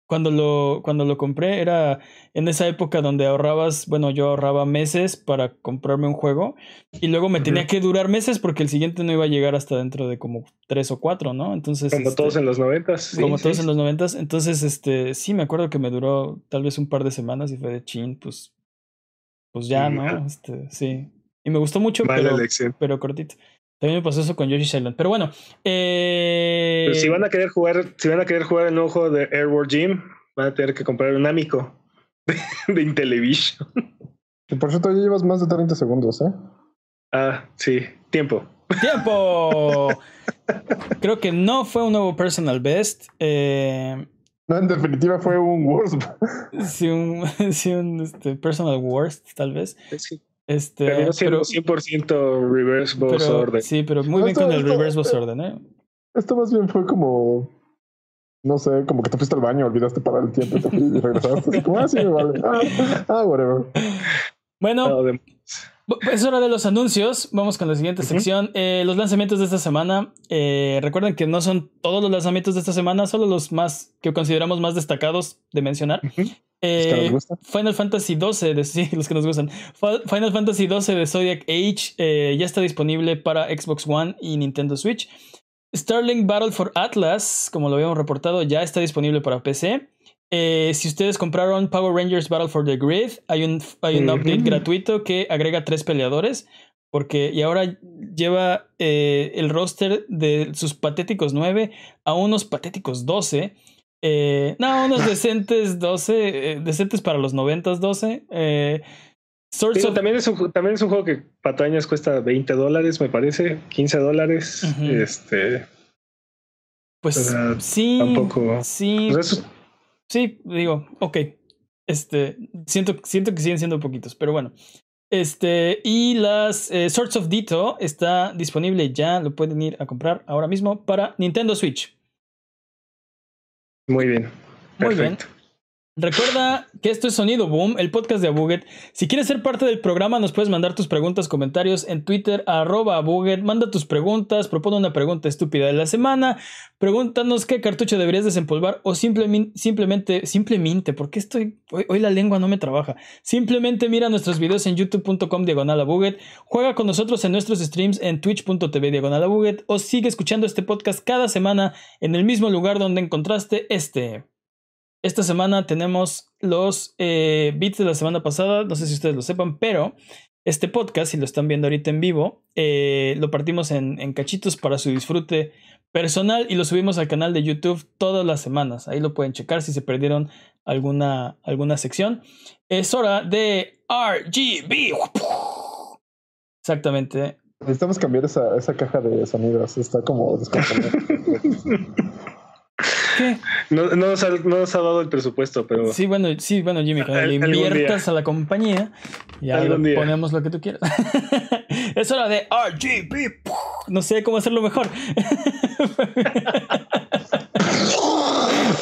cuando, lo, cuando lo compré era en esa época donde ahorrabas... Bueno, yo ahorraba meses para comprarme un juego. Y luego me uh-huh. tenía que durar meses porque el siguiente no iba a llegar hasta dentro de como tres o cuatro, ¿no? Entonces... Como este, todos en los noventas. Como sí, todos sí. en los noventas. Entonces, este sí, me acuerdo que me duró tal vez un par de semanas y fue de chin, pues... Pues ya, sí, ¿no? Ya. Este, sí. Y me gustó mucho, vale, pero, pero cortito. También me pasó eso con Yoshi's Island. Pero bueno, eh... Pero si van a querer jugar, si van a querer jugar el nuevo juego de Airborne Jim, van a tener que comprar un Amico de, de Intellivision. Y por cierto, ya llevas más de treinta segundos, ¿eh? Ah, sí. Tiempo. ¡Tiempo! Creo que no fue un nuevo personal best. Eh... No, en definitiva fue un worst. sí, un, sí, un este, personal worst, tal vez. Sí. Este, pero, pero cien por ciento reverse boss pero, order. Sí, pero muy no, bien esto, con el esto, reverse boss order, ¿eh? Esto más bien fue como... No sé, como que te fuiste al baño, olvidaste parar el tiempo y regresaste. Así como, ah, sí, vale. Ah, ah whatever. Bueno, es hora de los anuncios. Vamos con la siguiente uh-huh. sección. Eh, los lanzamientos de esta semana. Eh, recuerden que no son todos los lanzamientos de esta semana, solo los más que consideramos más destacados de mencionar. Uh-huh. Eh, Final Fantasy doce de, sí, los que nos gustan. Final Fantasy doce de Zodiac Age eh, ya está disponible para Xbox One y Nintendo Switch. Starlink Battle for Atlas, como lo habíamos reportado, ya está disponible para P C. Eh, si ustedes compraron Power Rangers Battle for the Grid, hay un, hay un uh-huh. update gratuito que agrega tres peleadores porque, y ahora lleva eh, el roster de sus patéticos nueve a unos patéticos doce. Eh, no, unos decentes doce, eh, decentes para los noventas doce. Eh, Swords Digo, of... también, es un, también es un juego que patañas cuesta veinte dólares, me parece, quince dólares. Uh-huh. Este. Pues o sea, sí. Tampoco. Sí. Pues eso... Sí, digo, ok. Este. Siento, siento que siguen siendo poquitos, pero bueno. Este. Y las eh, Swords of Ditto está disponible ya. Lo pueden ir a comprar ahora mismo para Nintendo Switch. Muy bien. Perfecto. Muy bien. Recuerda que esto es Sonido Boom, el podcast de Abuget. Si quieres ser parte del programa, nos puedes mandar tus preguntas, comentarios en Twitter, arroba Abuget. Manda tus preguntas, propone una pregunta estúpida de la semana. Pregúntanos qué cartucho deberías desempolvar o simplemente, simplemente, simplemente, porque estoy, hoy, hoy la lengua no me trabaja. Simplemente mira nuestros videos en youtube.com diagonal Abuget. Juega con nosotros en nuestros streams en twitch.tv diagonal Abuget o sigue escuchando este podcast cada semana en el mismo lugar donde encontraste este. Esta semana tenemos los eh, beats de la semana pasada. No sé si ustedes lo sepan, pero este podcast, si lo están viendo ahorita en vivo, eh, lo partimos en, en cachitos para su disfrute personal y lo subimos al canal de YouTube todas las semanas. Ahí lo pueden checar si se perdieron alguna, alguna sección. Es hora de R G B. Exactamente. Necesitamos cambiar esa, esa caja de sonidos. Está como descontrolada. ¿Qué? No, no, nos ha, no nos ha dado el presupuesto, pero... Sí, bueno, sí, bueno Jimmy, cuando le inviertas a la compañía, ya le ponemos lo que tú quieras. Es hora de R G B. No sé cómo hacerlo mejor.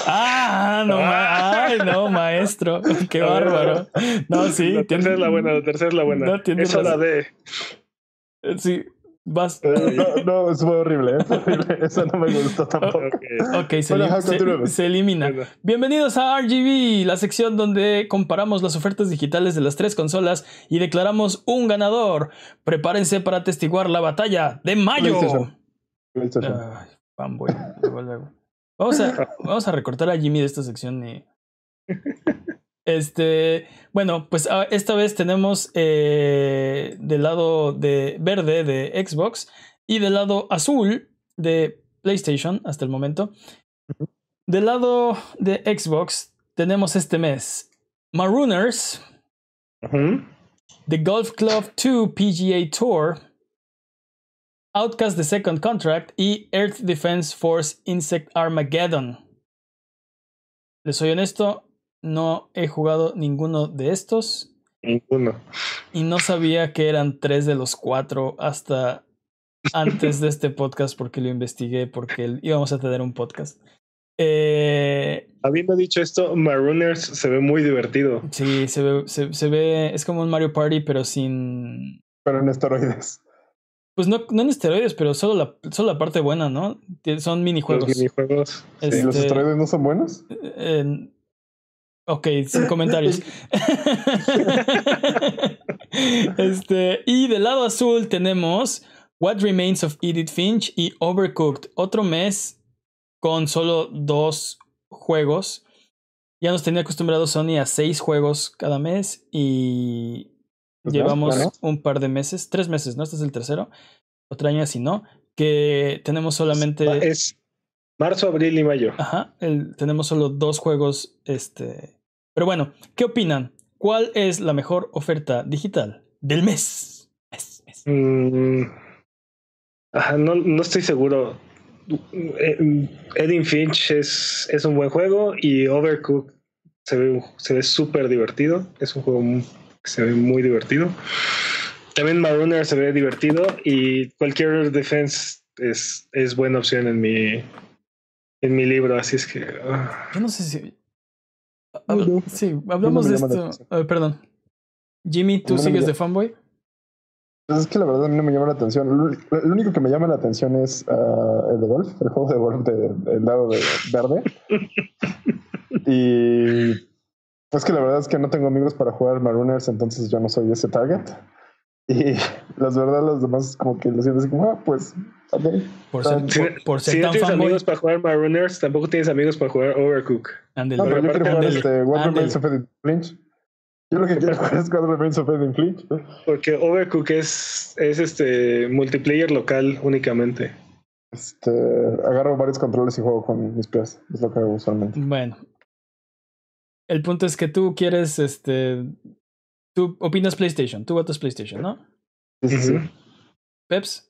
Ah, no, ma- ay, no, maestro. Qué bárbaro. No, sí. La tercera es la buena, la tercera es la buena. No, es hora de... Sí. Vas. No, no, es muy horrible, es horrible. Eso no me gustó tampoco. Ok, okay, se, bueno, elim- se, se elimina. Bueno. Bienvenidos a R G B, la sección donde comparamos las ofertas digitales de las tres consolas y declaramos un ganador. Prepárense para atestiguar la batalla de mayo. PlayStation. PlayStation. Ay, fanboy, vamos, a, vamos a recortar a Jimmy de esta sección y... Este, bueno, pues esta vez tenemos eh, del lado de verde de Xbox y del lado azul de PlayStation hasta el momento. Del lado de Xbox tenemos este mes Marooners, uh-huh. The Golf Club dos P G A Tour, Outcast The Second Contract y Earth Defense Force Insect Armageddon. Les soy honesto, no he jugado ninguno de estos. Ninguno. Y no sabía que eran tres de los cuatro hasta antes de este podcast, porque lo investigué, porque íbamos a tener un podcast. Eh, Habiendo dicho esto, Marooners se ve muy divertido. Sí, se ve, se, se ve, es como un Mario Party, pero sin... Pero en esteroides. Pues no, no en esteroides, pero solo la, solo la parte buena, ¿no? Son minijuegos. Los minijuegos. Este, sí. ¿Y los esteroides no son buenos? Eh, Ok, sin comentarios. Este, y del lado azul tenemos What Remains of Edith Finch y Overcooked. Otro mes con solo dos juegos. Ya nos tenía acostumbrado Sony a seis juegos cada mes y pues llevamos no, claro. un par de meses, tres meses, ¿no? Este es el tercero. Otro año así, ¿no? Que tenemos solamente... Es marzo, abril y mayo. Ajá, el, tenemos solo dos juegos, este... Pero bueno, ¿qué opinan? ¿Cuál es la mejor oferta digital del mes? mes, mes. Mm, ajá, no, no estoy seguro. Edith Finch es, es un buen juego y Overcooked se ve, se ve súper divertido. Es un juego muy, que se ve muy divertido. También Marooner se ve divertido y cualquier Defense es, es buena opción en mi, en mi libro, así es que... Uh. Yo no sé si... Habla... Sí, hablamos no de esto... Uh, perdón. Jimmy, ¿tú no sigues de fanboy? Pues es que la verdad a mí no me llama la atención. Lo, lo único que me llama la atención es uh, el de golf, el juego de golf del de, lado de verde. Y... Pues que la verdad es que no tengo amigos para jugar Marooners, entonces yo no soy ese target. Y la verdad, los demás como que lo sienten así como, ah, pues... Okay. Por ser, si, por, por ser si tan no tienes fanboy, amigos para jugar Marooners, tampoco tienes amigos para jugar Overcook. Andel, no, pero yo quiero jugar este What Remains of Edith Finch. Yo lo que quiero jugar es What Remains of Edith Finch. Porque Overcook es, es este multiplayer local únicamente. Este, agarro varios controles y juego con mis pies. Es lo que hago usualmente. Bueno. El punto es que tú quieres este Tú opinas PlayStation, tú votas PlayStation, ¿no? Sí, sí, sí. ¿Peps?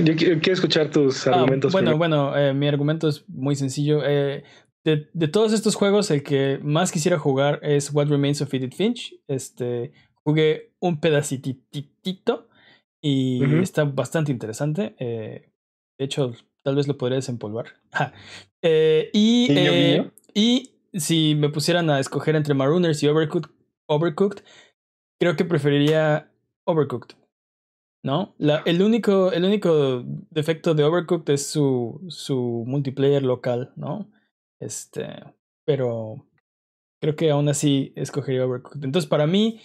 Yo quiero, quiero escuchar tus ah, argumentos. Bueno, primero. bueno, eh, mi argumento es muy sencillo. Eh, de, de todos estos juegos, el que más quisiera jugar es What Remains of Edith Finch. Este, jugué un pedacitito y uh-huh. está bastante interesante. Eh, de hecho, tal vez lo podría desempolvar. Ja. Eh, y, niño, eh, niño. Y si me pusieran a escoger entre Marooners y Overcooked, Overcooked creo que preferiría Overcooked. ¿No? La, el, único, el único defecto de Overcooked es su, su multiplayer local, ¿no? Este, pero creo que aún así escogería Overcooked. Entonces, para mí,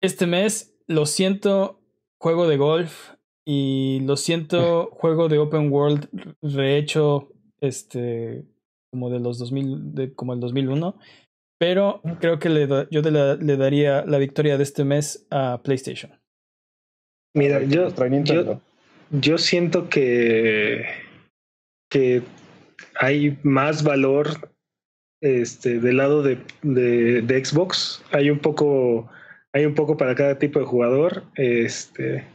este mes, lo siento, juego de golf y lo siento, juego de open world rehecho, este, como de los dos mil, de, como el dos mil uno. Pero creo que le da, yo de la, le daría la victoria de este mes a PlayStation. Mira, yo, yo, yo siento que, que hay más valor este, del lado de, de, de Xbox. Hay un poco, hay un poco para cada tipo de jugador. Este,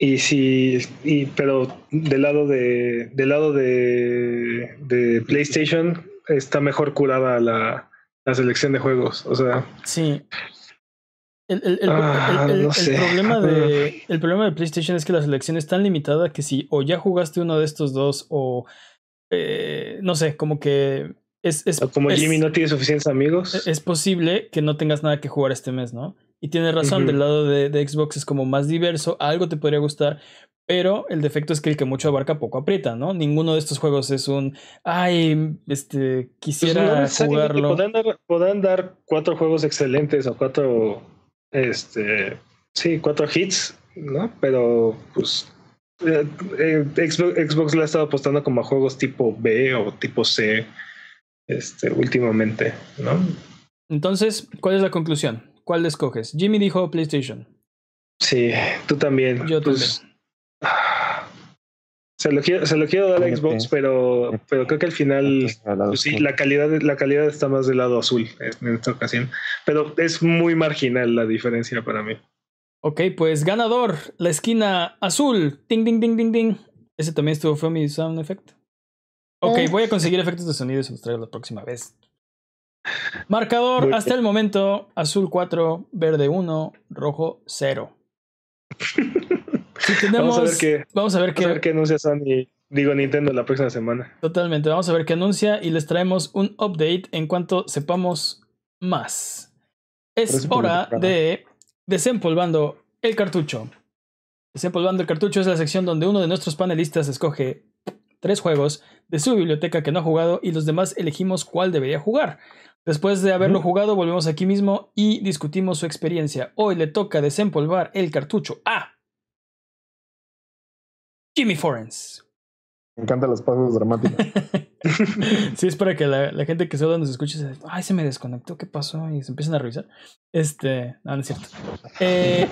y si, y, pero del lado de, del lado de, de PlayStation está mejor curada la la selección de juegos, o sea... Sí. El, el, el, ah, el, el, no sé. el, problema de, el problema de PlayStation es que la selección es tan limitada que si o ya jugaste uno de estos dos o... Eh, no sé, como que... es, es Como es, Jimmy no tiene suficientes amigos. Es, es posible que no tengas nada que jugar este mes, ¿no? Y tienes razón, uh-huh. del lado de, de Xbox es como más diverso, algo te podría gustar, pero el defecto es que el que mucho abarca poco aprieta, ¿no? Ninguno de estos juegos es un ay, este, quisiera pues no jugarlo. Podrán dar, podrán dar cuatro juegos excelentes o cuatro este, sí, cuatro hits, ¿no? Pero pues eh, eh, Xbox, Xbox le ha estado apostando como a juegos tipo B o tipo C este, últimamente, ¿no? Entonces, ¿cuál es la conclusión? ¿Cuál escoges? Jimmy dijo PlayStation. Sí, tú también. Yo pues, también. Se lo quiero, se lo quiero dar a Xbox, pero, pero creo que al final pues sí, la calidad, la calidad está más del lado azul en esta ocasión. Pero es muy marginal la diferencia para mí. Ok, pues ganador, la esquina azul. Ding, ding, ding, ding, ding. Ese también estuvo, fue mi sound effect. Ok, voy a conseguir efectos de sonido y se los traigo la próxima vez. Marcador, muy hasta bien. El momento, azul cuatro, verde uno, rojo cero. Si tenemos, vamos a ver qué, vamos a ver vamos qué, a ver qué anuncia Sony, digo Nintendo la próxima semana. Totalmente, vamos a ver qué anuncia y les traemos un update en cuanto sepamos más. Es hora de Desempolvando el Cartucho. Desempolvando el Cartucho es la sección donde uno de nuestros panelistas escoge tres juegos de su biblioteca que no ha jugado y los demás elegimos cuál debería jugar. Después de haberlo jugado, volvemos aquí mismo y discutimos su experiencia. Hoy le toca desempolvar el cartucho a Jimmy Forens. Me encantan los pasos dramáticos. Sí, es para que la, la gente que solo nos escuche se, ay, se me desconectó, ¿qué pasó? Y se empiezan a revisar. Este, no, no es cierto. Eh,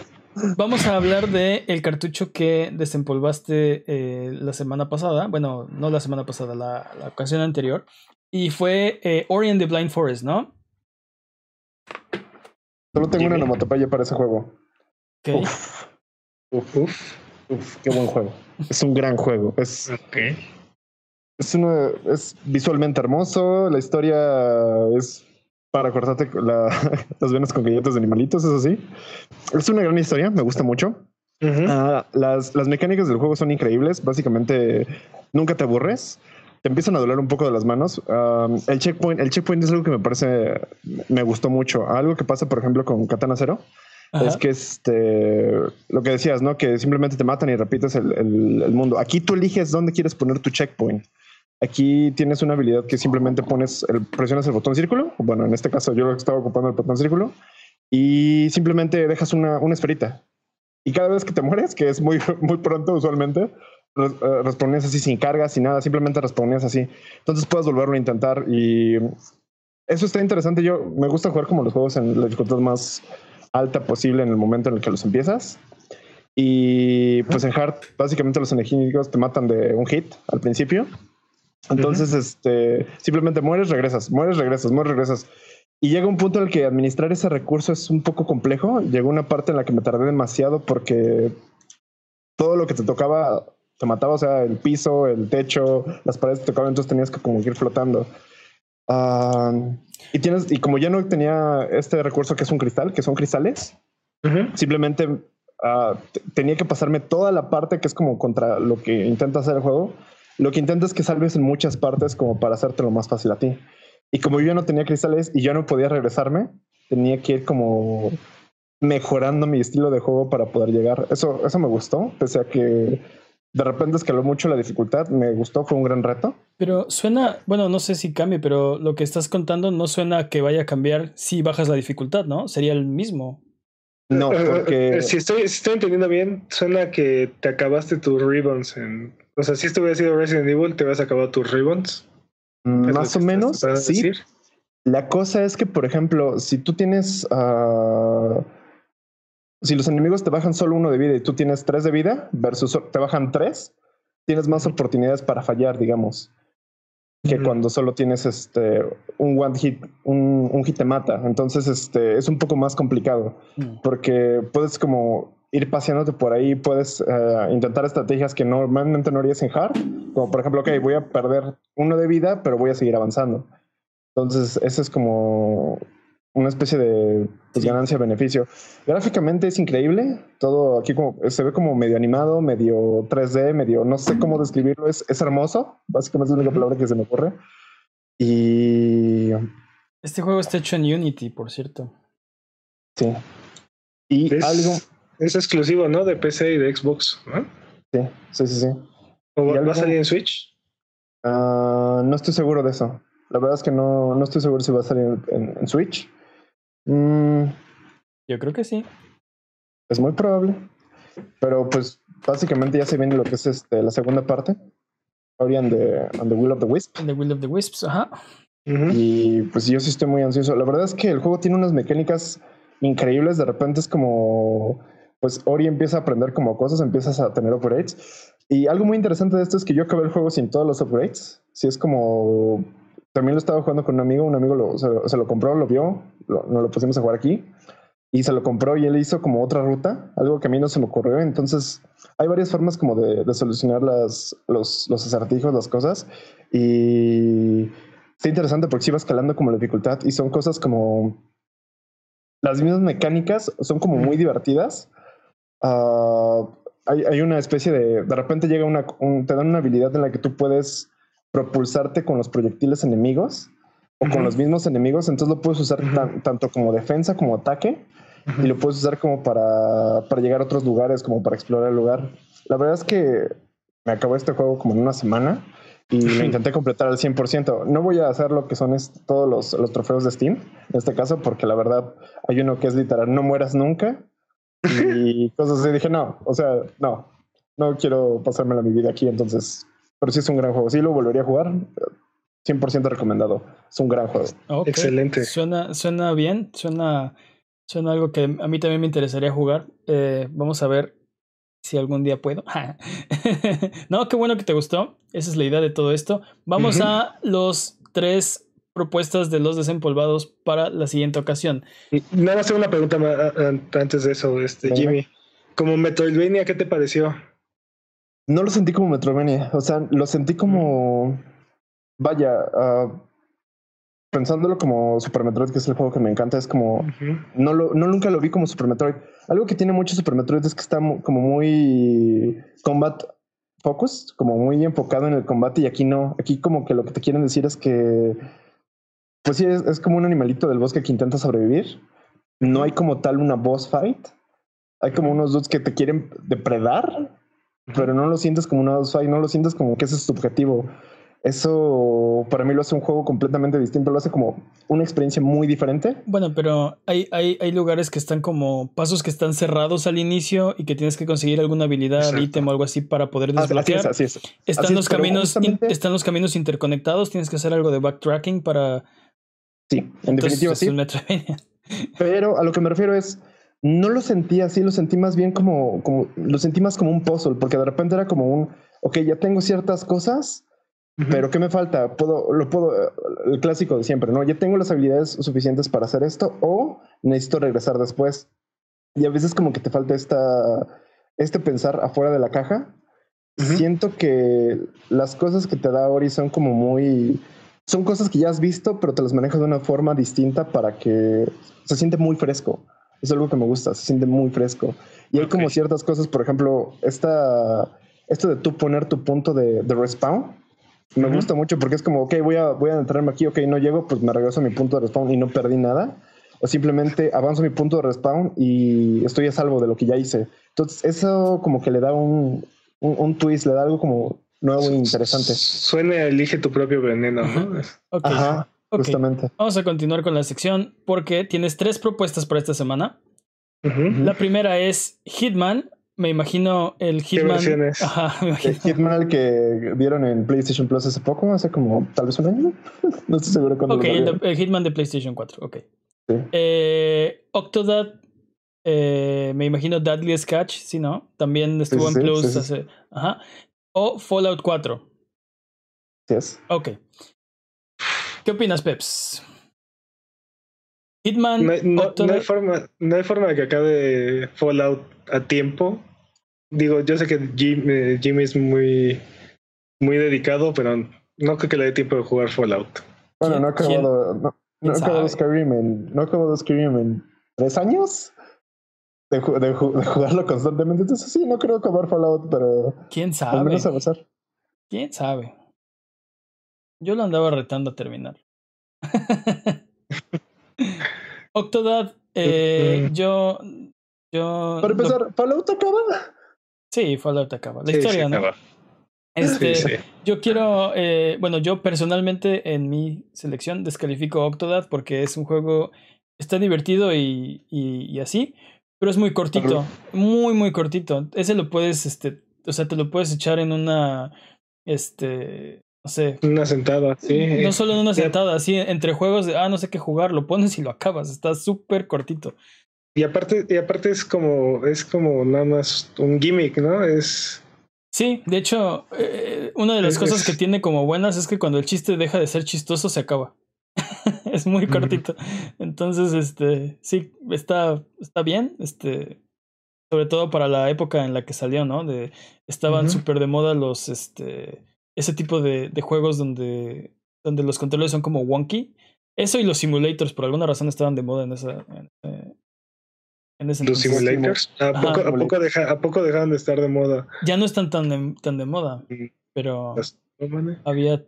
vamos a hablar de el cartucho que desempolvaste eh, la semana pasada. Bueno, no la semana pasada, la, la ocasión anterior. Y fue eh, Ori and the Blind Forest, ¿no? Solo tengo Jimmy. Una onomatopeya para ese juego. Okay. Uf. Uf, uf. Uf, qué buen juego. Es un gran juego. Es, okay. es, una, es visualmente hermoso. La historia es para cortarte la, las venas con galletas de animalitos, eso sí. Es una gran historia, me gusta mucho. Uh-huh. Uh, las, las mecánicas del juego son increíbles. Básicamente, nunca te aburres. Te empiezan a doler un poco de las manos. Um, el checkpoint, el checkpoint es algo que me parece, me gustó mucho. Algo que pasa, por ejemplo, con Katana Zero. Ajá. Es que este lo que decías, ¿no? Que simplemente te matan y repites el, el, el mundo. Aquí tú eliges dónde quieres poner tu checkpoint. Aquí tienes una habilidad que simplemente pones, el, presionas el botón círculo. Bueno, en este caso yo estaba ocupando el botón círculo y simplemente dejas una, una esferita. Y cada vez que te mueres, que es muy, muy pronto usualmente, respawneas así sin carga, sin nada. Simplemente respawneas así. Entonces puedes volverlo a intentar y eso está interesante. Yo me gusta jugar como los juegos en la dificultad más alta posible en el momento en el que los empiezas. Y pues en hard básicamente los enemigos te matan de un hit al principio. Entonces uh-huh. este simplemente mueres, regresas, mueres, regresas, mueres, regresas. Y llega un punto en el que administrar ese recurso es un poco complejo. Llegó una parte en la que me tardé demasiado porque todo lo que te tocaba te mataba. O sea, el piso, el techo, las paredes te tocaban, entonces tenías que como ir flotando. Uh, y, tienes, y como ya no tenía este recurso que es un cristal, que son cristales, uh-huh. simplemente uh, t- tenía que pasarme toda la parte que es como contra lo que intenta hacer el juego. Lo que intenta es que salves en muchas partes como para hacértelo más fácil a ti. Y como yo ya no tenía cristales y ya no podía regresarme, tenía que ir como mejorando mi estilo de juego para poder llegar. Eso, eso me gustó, pese a que de repente escaló mucho la dificultad. Me gustó, fue un gran reto. Pero suena, bueno, no sé si cambie, pero lo que estás contando no suena que vaya a cambiar si bajas la dificultad, ¿no? Sería el mismo. No, porque... Si estoy, si estoy entendiendo bien, suena que te acabaste tus ribbons en... O sea, si esto hubiera sido Resident Evil, te vas a acabar tus ribbons. Más o menos, sí. Decir. La cosa es que, por ejemplo, si tú tienes... Uh, si los enemigos te bajan solo uno de vida y tú tienes tres de vida, versus te bajan tres, tienes más oportunidades para fallar, digamos, que mm-hmm. cuando solo tienes este, un one hit, un, un hit te mata. Entonces este, es un poco más complicado, mm. porque puedes como... ir paseándote por ahí, puedes uh, intentar estrategias que normalmente no harías en hard, como por ejemplo, ok, voy a perder uno de vida, pero voy a seguir avanzando. Entonces, eso es como una especie de pues, ganancia-beneficio. Gráficamente es increíble, todo aquí como se ve como medio animado, medio tres D, medio, no sé cómo describirlo, es, es hermoso, básicamente es la única palabra que se me ocurre. Y... Este juego está hecho en Unity, por cierto. Sí. Y ¿ves? Algo... Es exclusivo, ¿no? De P C y de Xbox, ¿no? Sí, sí, sí, sí. ¿O va a salir en Switch? Uh, no estoy seguro de eso. La verdad es que no, no estoy seguro si va a salir en, en, en Switch. Mm, Yo creo que sí. Es muy probable. Pero pues básicamente ya se viene lo que es este, la segunda parte. Ahora en the, the Will of the Wisps. The Will of the Wisps, ajá. Uh-huh. Y pues yo sí estoy muy ansioso. La verdad es que el juego tiene unas mecánicas increíbles. De repente es como... pues Ori empieza a aprender como cosas, empiezas a tener upgrades. Y algo muy interesante de esto es que yo acabé el juego sin todos los upgrades. Si es como... También lo estaba jugando con un amigo, un amigo lo, se, se lo compró, lo vio, lo, nos lo pusimos a jugar aquí. Y se lo compró y él hizo como otra ruta, algo que a mí no se me ocurrió. Entonces hay varias formas como de, de solucionar las, los, los acertijos, las cosas. Y está interesante porque sí va escalando como la dificultad. Y son cosas como... Las mismas mecánicas son como muy divertidas. Uh, hay, hay una especie de... De repente llega una... Un, te dan una habilidad en la que tú puedes propulsarte con los proyectiles enemigos o uh-huh. con los mismos enemigos. Entonces lo puedes usar uh-huh. tan, tanto como defensa como ataque uh-huh. y lo puedes usar como para, para llegar a otros lugares, como para explorar el lugar. La verdad es que me acabó este juego como en una semana y lo intenté completar al cien por ciento. No voy a hacer lo que son est- todos los, los trofeos de Steam en este caso, porque la verdad hay uno que es literal, no mueras nunca. Y cosas así, dije no, o sea, no, no quiero pasármela mi vida aquí, entonces, pero sí es un gran juego, sí lo volvería a jugar, cien por ciento recomendado, es un gran juego. Okay. Excelente. Suena, suena bien, suena, suena algo que a mí también me interesaría jugar, eh, vamos a ver si algún día puedo. No, qué bueno que te gustó, esa es la idea de todo esto. Vamos uh-huh. a los tres propuestas de los desempolvados para la siguiente ocasión. Nada más tengo una pregunta antes de eso, este, Jimmy. Como Metroidvania, ¿qué te pareció? No lo sentí como Metroidvania, o sea, lo sentí como... Vaya, uh, pensándolo como Super Metroid, que es el juego que me encanta, es como... Uh-huh. No lo, no nunca lo vi como Super Metroid. Algo que tiene mucho Super Metroid es que está como muy combat focused, como muy enfocado en el combate, y aquí no. Aquí como que lo que te quieren decir es que... Pues sí, es, es como un animalito del bosque que intenta sobrevivir. No hay como tal una boss fight. Hay como unos dudes que te quieren depredar, pero no lo sientes como una boss fight, no lo sientes como que ese es tu objetivo. Eso para mí lo hace un juego completamente distinto, lo hace como una experiencia muy diferente. Bueno, pero hay, hay, hay lugares que están como pasos que están cerrados al inicio y que tienes que conseguir alguna habilidad, exacto, ítem o algo así para poder desbloquear. Así es, así es. Están, así es, los caminos, justamente... in, están los caminos interconectados, tienes que hacer algo de backtracking para... Sí, en entonces, definitiva sí. Pero a lo que me refiero es, no lo sentí así, lo sentí más bien como, como, lo sentí más como un puzzle, porque de repente era como un, ok, ya tengo ciertas cosas, Uh-huh. Pero ¿qué me falta? Puedo, lo puedo, el clásico de siempre, ¿no? Ya tengo las habilidades suficientes para hacer esto o necesito regresar después. Y a veces como que te falta esta, este pensar afuera de la caja. Uh-huh. Siento que las cosas que te da Ori son como muy... Son cosas que ya has visto, pero te las manejas de una forma distinta para que... Se siente muy fresco. Es algo que me gusta, se siente muy fresco. Y okay. Hay como ciertas cosas, por ejemplo, esta, esto de tú poner tu punto de, de respawn. Me uh-huh. gusta mucho porque es como, ok, voy a, voy a entrarme aquí, ok, no llego, pues me regreso a mi punto de respawn y no perdí nada. O simplemente avanzo a mi punto de respawn y estoy a salvo de lo que ya hice. Entonces eso como que le da un, un, un twist, le da algo como nuevo e interesante. Suena elige tu propio veneno, ¿no? Okay. Ajá, okay. Justamente. Vamos a continuar con la sección porque tienes tres propuestas para esta semana. Uh-huh. La primera es Hitman. Me imagino el Hitman. ¿Qué Ajá, me imagino. El Hitman al que vieron en PlayStation Plus hace poco, hace como tal vez un año. No estoy seguro cuándo. Ok, el, el Hitman de PlayStation cuatro, ok. Sí. Eh, Octodad, eh, me imagino Deadly Catch, sí, ¿no? También estuvo sí, sí, en Plus sí, sí. hace. Ajá. O Fallout cuatro. Sí es. Ok. ¿Qué opinas, Peps? Hitman. No, no, no, hay forma, no hay forma de que acabe Fallout a tiempo. Digo, yo sé que Jim, eh, Jim es muy, muy dedicado, pero no creo que le dé tiempo de jugar Fallout. Bueno, no ha acabado, no, no acabado Skyrim en, no acabado Skyrim en tres años de, de, de jugarlo constantemente. Entonces sí, no creo acabar Fallout, pero quién sabe. Al menos avanzar. Quién sabe. Yo lo andaba retando a terminar. Octodad, eh, yo, yo... Para empezar, no... ¿Fallout acaba? Sí, Fallout acaba. La sí, historia, sí, ¿no? Acaba. Este, sí, sí. Yo quiero... Eh, bueno, yo personalmente en mi selección descalifico Octodad porque es un juego... Está divertido y, y, y así, pero es muy cortito. Muy, muy cortito. Ese lo puedes... este, o sea, te lo puedes echar en una... este No sé. Una sentada, sí. No solo en una sentada, así entre juegos de, ah, no sé qué jugar, lo pones y lo acabas. Está súper cortito. Y aparte, y aparte es como, es como nada más un gimmick, ¿no? Es. Sí, de hecho, eh, una de las es, cosas es... que tiene como buenas es que cuando el chiste deja de ser chistoso, se acaba. Es muy cortito. Entonces, este, sí, está, está bien, este. Sobre todo para la época en la que salió, ¿no? De, estaban uh-huh. súper de moda los, este. Ese tipo de, de juegos donde, donde los controles son como wonky. Eso y los simulators, por alguna razón, estaban de moda en esa. En, en ese ¿Los entonces, simulators? ¿A poco, Ajá, ¿a, poco deja, ¿A poco dejaron de estar de moda? Ya no están tan de, tan de moda. Pero había.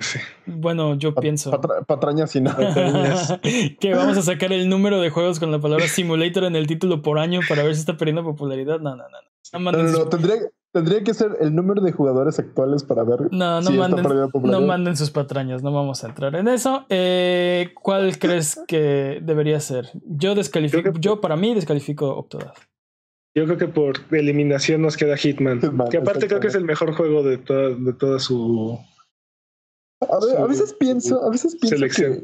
Sí. Bueno, yo pa- pienso. Patra- patrañas y nada. Que vamos a sacar el número de juegos con la palabra simulator en el título por año para ver si está perdiendo popularidad. No, no, no. No, no, no, no, no tendría. Tendría que ser el número de jugadores actuales para ver no, no si manden, está perdida popularidad. No manden sus patrañas, no vamos a entrar en eso. Eh, ¿Cuál crees que debería ser? Yo descalifico, que, yo para mí descalifico Octodad. Yo creo que por eliminación nos queda Hitman. Hitman que aparte creo que es el mejor juego de toda, de toda su... A, ver, su, a veces pienso, a veces pienso selección. Que...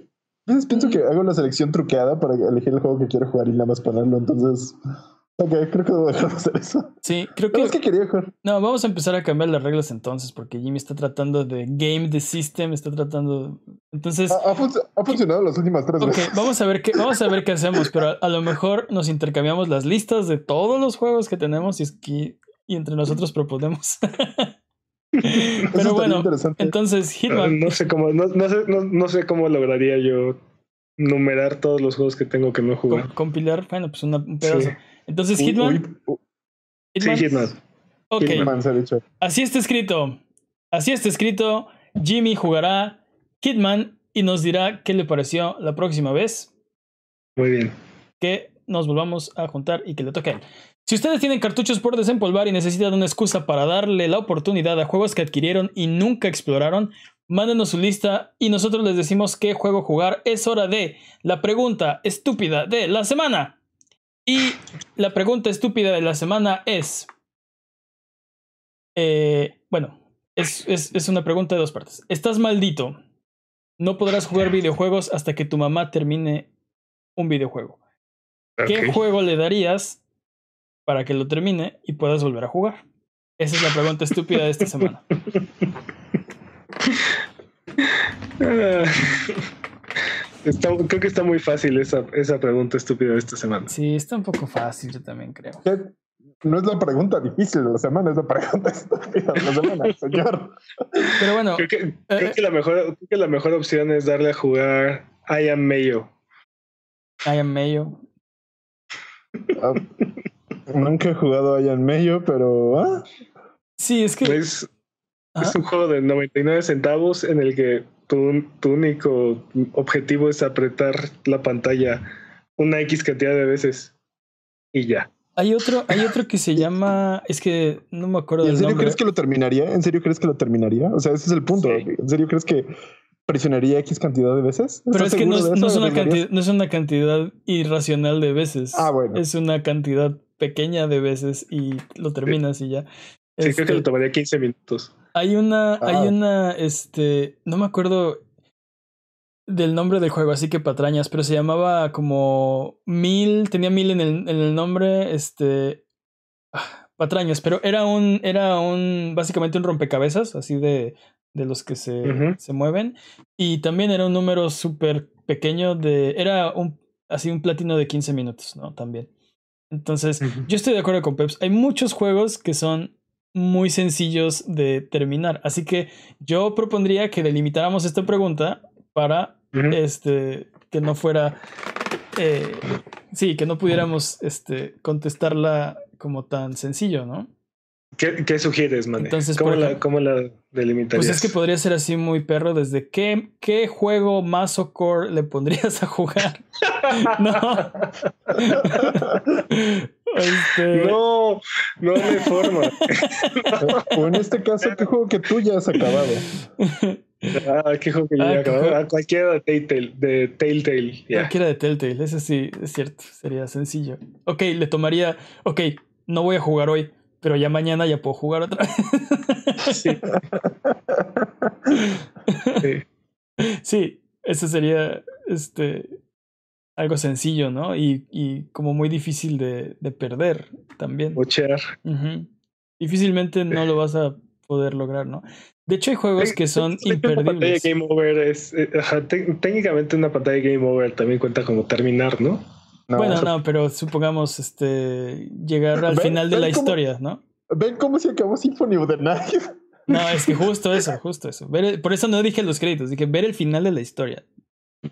A veces pienso que hago la selección truqueada para elegir el juego que quiero jugar y nada más ponerlo, entonces... Ok, creo que debo dejar de hacer eso. Sí, creo que... No, es que quería jugar. No, vamos a empezar a cambiar las reglas entonces, porque Jimmy está tratando de game the system, está tratando... Entonces... Ha, ha, func- ha funcionado que... las últimas tres veces. Ok, vamos a ver qué, vamos a ver qué hacemos, pero a, a lo mejor nos intercambiamos las listas de todos los juegos que tenemos y, es que, y entre nosotros proponemos. Pero bueno, entonces Hitman... No, no sé cómo, no, no sé, no, no sé cómo lograría yo numerar todos los juegos que tengo que no jugar. Com- compilar, bueno, pues una, un pedazo... Sí. Entonces, Hitman. Uy, uy, uy. Hitman. Sí, Hitman. Ok. Hitman, se ha dicho. Así está escrito. Así está escrito. Jimmy jugará Hitman y nos dirá qué le pareció la próxima vez. Muy bien. Que nos volvamos a juntar y que le toque a él. Si ustedes tienen cartuchos por desempolvar y necesitan una excusa para darle la oportunidad a juegos que adquirieron y nunca exploraron, mándenos su lista y nosotros les decimos qué juego jugar. Es hora de la pregunta estúpida de la semana. Y la pregunta estúpida de la semana es... Eh, bueno, es, es, es una pregunta de dos partes. ¿Estás maldito? No podrás jugar videojuegos hasta que tu mamá termine un videojuego. Okay. ¿Qué juego le darías para que lo termine y puedas volver a jugar? Esa es la pregunta estúpida de esta semana. Ah, está, creo que está muy fácil esa, esa pregunta estúpida de esta semana. Sí, está un poco fácil, yo también creo. ¿Qué? No es la pregunta difícil de la semana, es la pregunta estúpida de la semana, señor. Pero bueno, creo que, creo, que la mejor, creo que la mejor opción es darle a jugar I Am Mayo. I Am Mayo. Ah, nunca he jugado I Am Mayo, pero... ¿ah? Sí, es que... Es, es un juego de noventa y nueve centavos en el que tu, tu único objetivo es apretar la pantalla una X cantidad de veces y ya. Hay otro, hay otro que se llama... Es que no me acuerdo del nombre. ¿En serio crees que lo terminaría? ¿En serio crees que lo terminaría? O sea, ese es el punto. Sí. ¿En serio crees que presionaría X cantidad de veces? Pero es que no, no, es una cantidad, no es una cantidad irracional de veces. Ah, bueno. Es una cantidad pequeña de veces y lo terminas sí. y ya. Sí, este, creo que lo tomaría quince minutos. Hay una... Ah. Hay una... este No me acuerdo del nombre del juego, así que patrañas, pero se llamaba como mil, tenía mil en el, en el nombre, este ah, patrañas, pero era un, era un, básicamente un rompecabezas, así de, de los que se, uh-huh. se mueven, y también era un número súper pequeño de, era un, así un platino de quince minutos, ¿no? También. Entonces, uh-huh. yo estoy de acuerdo con Peps, hay muchos juegos que son muy sencillos de terminar, así que yo propondría que delimitáramos esta pregunta para uh-huh. este que no fuera eh, sí, que no pudiéramos este contestarla como tan sencillo, ¿no? ¿Qué, qué sugieres, Mané? Entonces, ¿Cómo, ejemplo, la, ¿Cómo la delimitarías? Pues es que podría ser así muy perro desde qué, qué juego masocore le pondrías a jugar. No. Este... No, no me forma. O en este caso, ¿qué juego que tú ya has acabado? Ah, qué juego que yo ah, ya he acabado. Ah, cualquiera de Telltale. De Telltale yeah. Cualquiera de Telltale, ese sí, es cierto. Sería sencillo. Ok, le tomaría. Ok, no voy a jugar hoy, pero ya mañana ya puedo jugar otra vez. Sí. Sí. Sí, eso sería este algo sencillo, ¿no? Y, y como muy difícil de, de perder también. Bochear. Uh-huh. Difícilmente no lo vas a poder lograr, ¿no? De hecho, hay juegos que son imperdibles. Una pantalla de Game Over es... Eh, ajá, te, técnicamente una pantalla de Game Over también cuenta como terminar, ¿no? No, bueno, eso... no, pero supongamos este llegar al ven, final de la cómo, historia, ¿no? ¿Ven cómo se acabó Symphony of the Night? No, es que justo eso, justo eso. Ver el, por eso no dije los créditos, dije ver el final de la historia.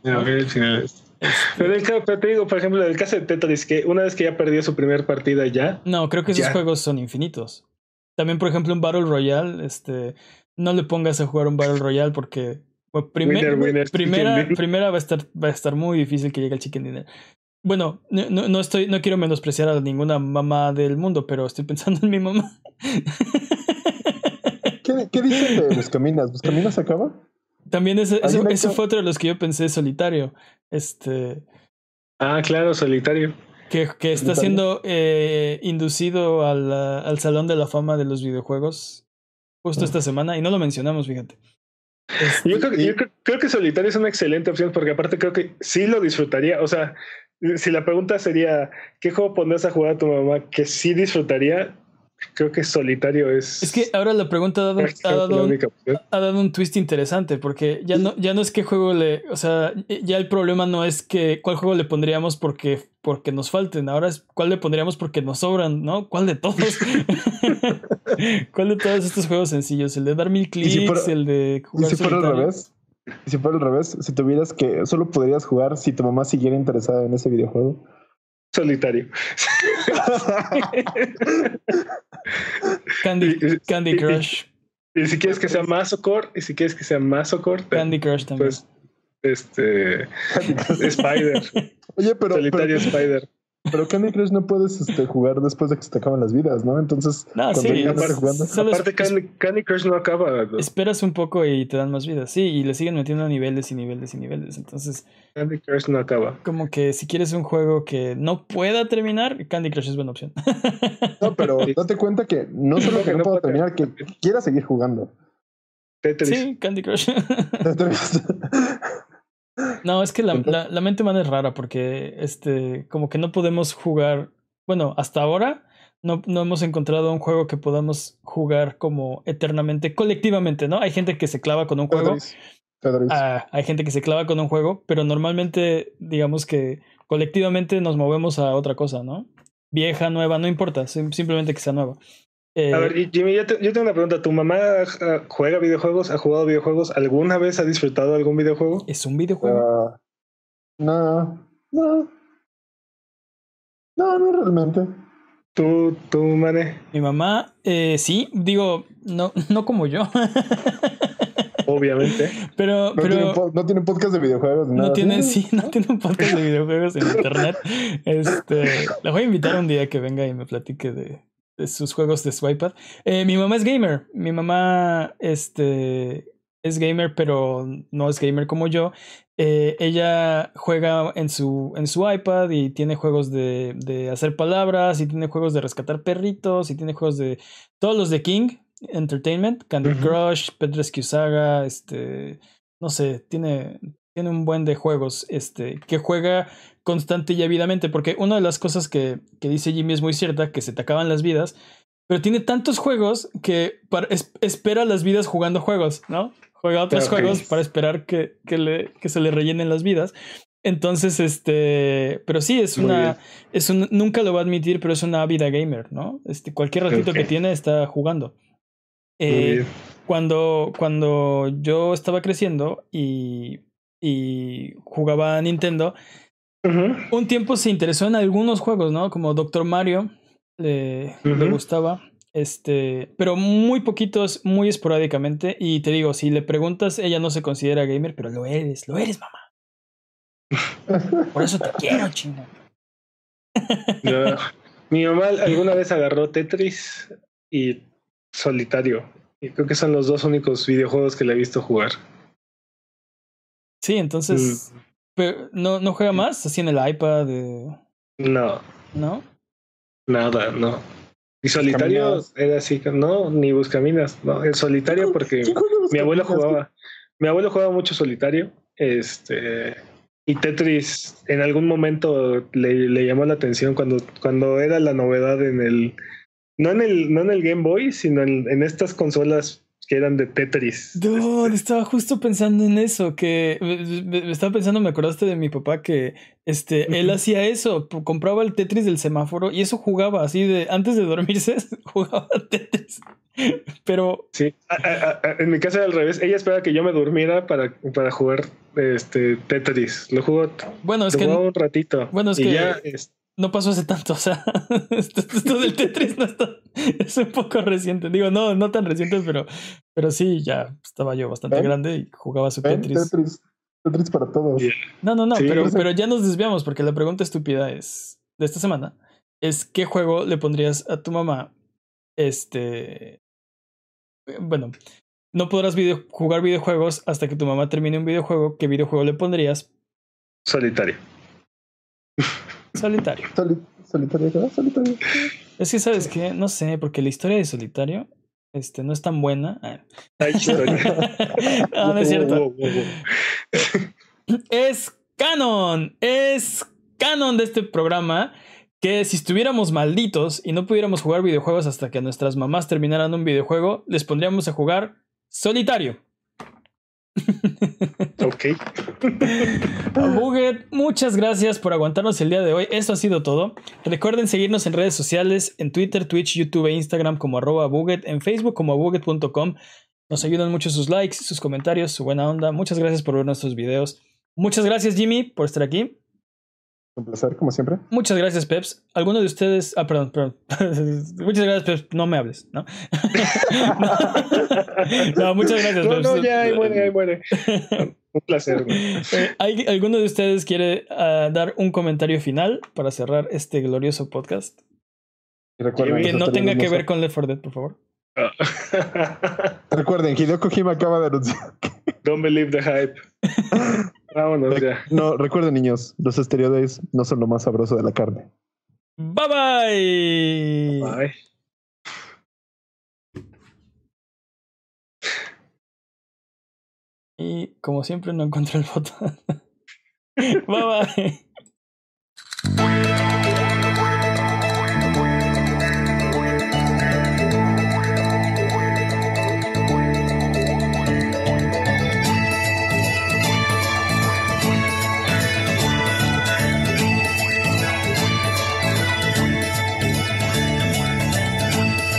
No, ver el final. Este... Pero, el, pero te digo, por ejemplo, en el caso de Tetris, que una vez que ya perdió su primer partida ya... No, creo que esos ya. juegos son infinitos. También, por ejemplo, un Battle Royale, este... No le pongas a jugar un Battle Royale porque... Bueno, primer, winner, winner, primera, primera va a estar, va a estar muy difícil que llegue el chicken dinner. Bueno, no, no estoy, no quiero menospreciar a ninguna mamá del mundo, pero estoy pensando en mi mamá. ¿Qué, qué dicen de Buscaminas? ¿Buscaminas acaba? También eso, eso, eso fue otro de los que yo pensé, solitario. Este. Ah, claro, solitario. Que, que está solitario. siendo eh, inducido a la, al Salón de la Fama de los videojuegos justo ah. esta semana, y no lo mencionamos, fíjate. Este, yo creo, y... yo creo, creo que solitario es una excelente opción, porque aparte creo que sí lo disfrutaría. O sea, si la pregunta sería ¿qué juego pondrás a jugar a tu mamá que sí disfrutaría? Creo que solitario es... Es que ahora la pregunta ha dado, ha dado, un, ha dado un twist interesante, porque ya no, ya no es qué juego le... O sea, ya el problema no es que cuál juego le pondríamos porque, porque nos falten, ahora es cuál le pondríamos porque nos sobran, ¿no? ¿Cuál de todos? ¿Cuál de todos estos juegos sencillos? ¿El de dar mil clics? Si fuera, ¿el de jugar ¿y si fuera al revés? Si fuera al revés, si tuvieras que... Solo podrías jugar si tu mamá siguiera interesada en ese videojuego. Solitario. Candy, Candy Crush. Y, y, y si quieres que sea Masocore, y si quieres que sea Masocore... Candy Crush también. Pues, este... Spider. Oye, pero... Solitario, pero, Spider. Pero Candy Crush no puedes este, jugar después de que se te acaban las vidas, ¿no? Entonces... No, sí. Es, jugando, aparte, es, Candy, Candy Crush no acaba, ¿no? Esperas un poco y te dan más vidas. Sí, y le siguen metiendo niveles y niveles y niveles. Entonces... Candy Crush no acaba. Como que si quieres un juego que no pueda terminar, Candy Crush es buena opción. No, pero date cuenta que no solo que no, no pueda terminar, que quiera seguir jugando. Tetris. Sí, Candy Crush. Tetris. No, es que la, la, la mente humana es rara porque este, como que no podemos jugar, bueno, hasta ahora No, no hemos encontrado un juego que podamos jugar como eternamente, colectivamente, ¿no? Hay gente que se clava con un juego. Tetris. Tetris. Ah, hay gente que se clava con un juego, pero normalmente, digamos que colectivamente nos movemos a otra cosa, ¿no? Vieja, nueva, no importa, simplemente que sea nueva. Eh, a ver, Jimmy, yo, te, yo tengo una pregunta. ¿Tu mamá juega videojuegos? ¿Ha jugado videojuegos? ¿Alguna vez ha disfrutado algún videojuego? ¿Es un videojuego? Uh, no, no. No, no realmente. Tú, tú, Mane. Mi mamá, eh, sí, digo, no, no como yo. Obviamente. Pero, no, pero tienen, no tienen podcast de videojuegos. Nada. No tienen, sí, no tienen podcast de videojuegos en internet. Este, la voy a invitar un día que venga y me platique de, de sus juegos de su iPad. Eh, mi mamá es gamer. Mi mamá, este, es gamer, pero no es gamer como yo. Eh, ella juega en su, en su iPad y tiene juegos de, de hacer palabras, y tiene juegos de rescatar perritos, y tiene juegos de todos los de King Entertainment, Candy uh-huh. Crush, Pet Rescue Saga, este, no sé, tiene, tiene un buen de juegos, este, que juega constante y ávidamente, porque una de las cosas que, que dice Jimmy es muy cierta, que se te acaban las vidas, pero tiene tantos juegos que para, es, espera las vidas jugando juegos, ¿no? Juega otros okay. juegos para esperar que, que, le, que se le rellenen las vidas. Entonces, este... Pero sí, es una... es un, nunca lo va a admitir, pero es una ávida gamer, ¿no? Este, cualquier ratito okay. que tiene está jugando. Eh, cuando, cuando yo estaba creciendo y, y jugaba a Nintendo, uh-huh. un tiempo se interesó en algunos juegos, ¿no? Como Doctor Mario, eh, uh-huh. le gustaba... Este, pero muy poquitos, muy esporádicamente. Y te digo, si le preguntas, ella no se considera gamer, pero lo eres, lo eres, mamá. Por eso te quiero, chingón. No. Mi mamá alguna vez agarró Tetris y Solitario. Y creo que son los dos únicos videojuegos que le he visto jugar. Sí, entonces. Mm. Pero, ¿no, ¿no juega más? ¿Así en el iPad? Eh... No. ¿No? Nada, no. Y Solitario Buscaminas. Era así, no, ni Buscaminas, no, el Solitario porque mi abuelo jugaba, mi abuelo jugaba mucho Solitario, este, y Tetris en algún momento le, le llamó la atención cuando, cuando era la novedad en el, no en el, no en el Game Boy, sino en, en estas consolas que eran de Tetris. Dude, estaba justo pensando en eso, que estaba pensando, me acordaste de mi papá que este, él uh-huh. hacía eso, compraba el Tetris del semáforo y eso jugaba así de, antes de dormirse, jugaba Tetris. Pero... Sí, a, a, a, en mi casa era al revés, ella esperaba que yo me durmiera para, para jugar este, Tetris, lo jugó, bueno, es lo que jugó un ratito. Bueno, es y que... Ya, este, no pasó hace tanto, o sea, esto, esto del Tetris no está, es un poco reciente. Digo, no, no tan reciente, pero, pero sí, ya estaba yo bastante ¿Eh? grande y jugaba su Tetris. ¿Eh? Tetris. Tetris para todos. Yeah. No, no, no, sí, pero, pero ya nos desviamos porque la pregunta estúpida es de esta semana es ¿qué juego le pondrías a tu mamá? Este, bueno, no podrás video, jugar videojuegos hasta que tu mamá termine un videojuego. ¿Qué videojuego le pondrías? Solitario. Solitario. Soli- solitario, ¿no? Solitario. Es que, ¿sabes qué? No sé, porque la historia de Solitario este, no es tan buena. Ay, no, no es cierto. Es canon. Es canon de este programa que si estuviéramos malditos y no pudiéramos jugar videojuegos hasta que nuestras mamás terminaran un videojuego, les pondríamos a jugar Solitario. Ok. Abuget, muchas gracias por aguantarnos el día de hoy. Eso ha sido todo. Recuerden seguirnos en redes sociales, en Twitter, Twitch, YouTube e Instagram como arroba Abuget, en Facebook como abuget punto com. Nos ayudan mucho sus likes, sus comentarios, su buena onda. Muchas gracias por ver nuestros videos. Muchas gracias, Jimmy, por estar aquí. Un placer, como siempre. Muchas gracias, Peps. Alguno de ustedes... Ah, perdón, perdón. Muchas gracias, Peps. No me hables, ¿no? No, muchas gracias, no, Peps. No, no, ya, ahí muere, ahí muere. Un placer. Eh, ¿Alguno de ustedes quiere uh, dar un comentario final para cerrar este glorioso podcast? Recuerden, que no tenga que ver con Left four Dead, por favor. Oh. Recuerden, Hideo Kojima acaba de anunciar que... Don't believe the hype. Vámonos ya. No, recuerden, niños, los esteroides no son lo más sabroso de la carne. Bye bye. Bye, bye. Y como siempre no encontré el botón. Bye bye.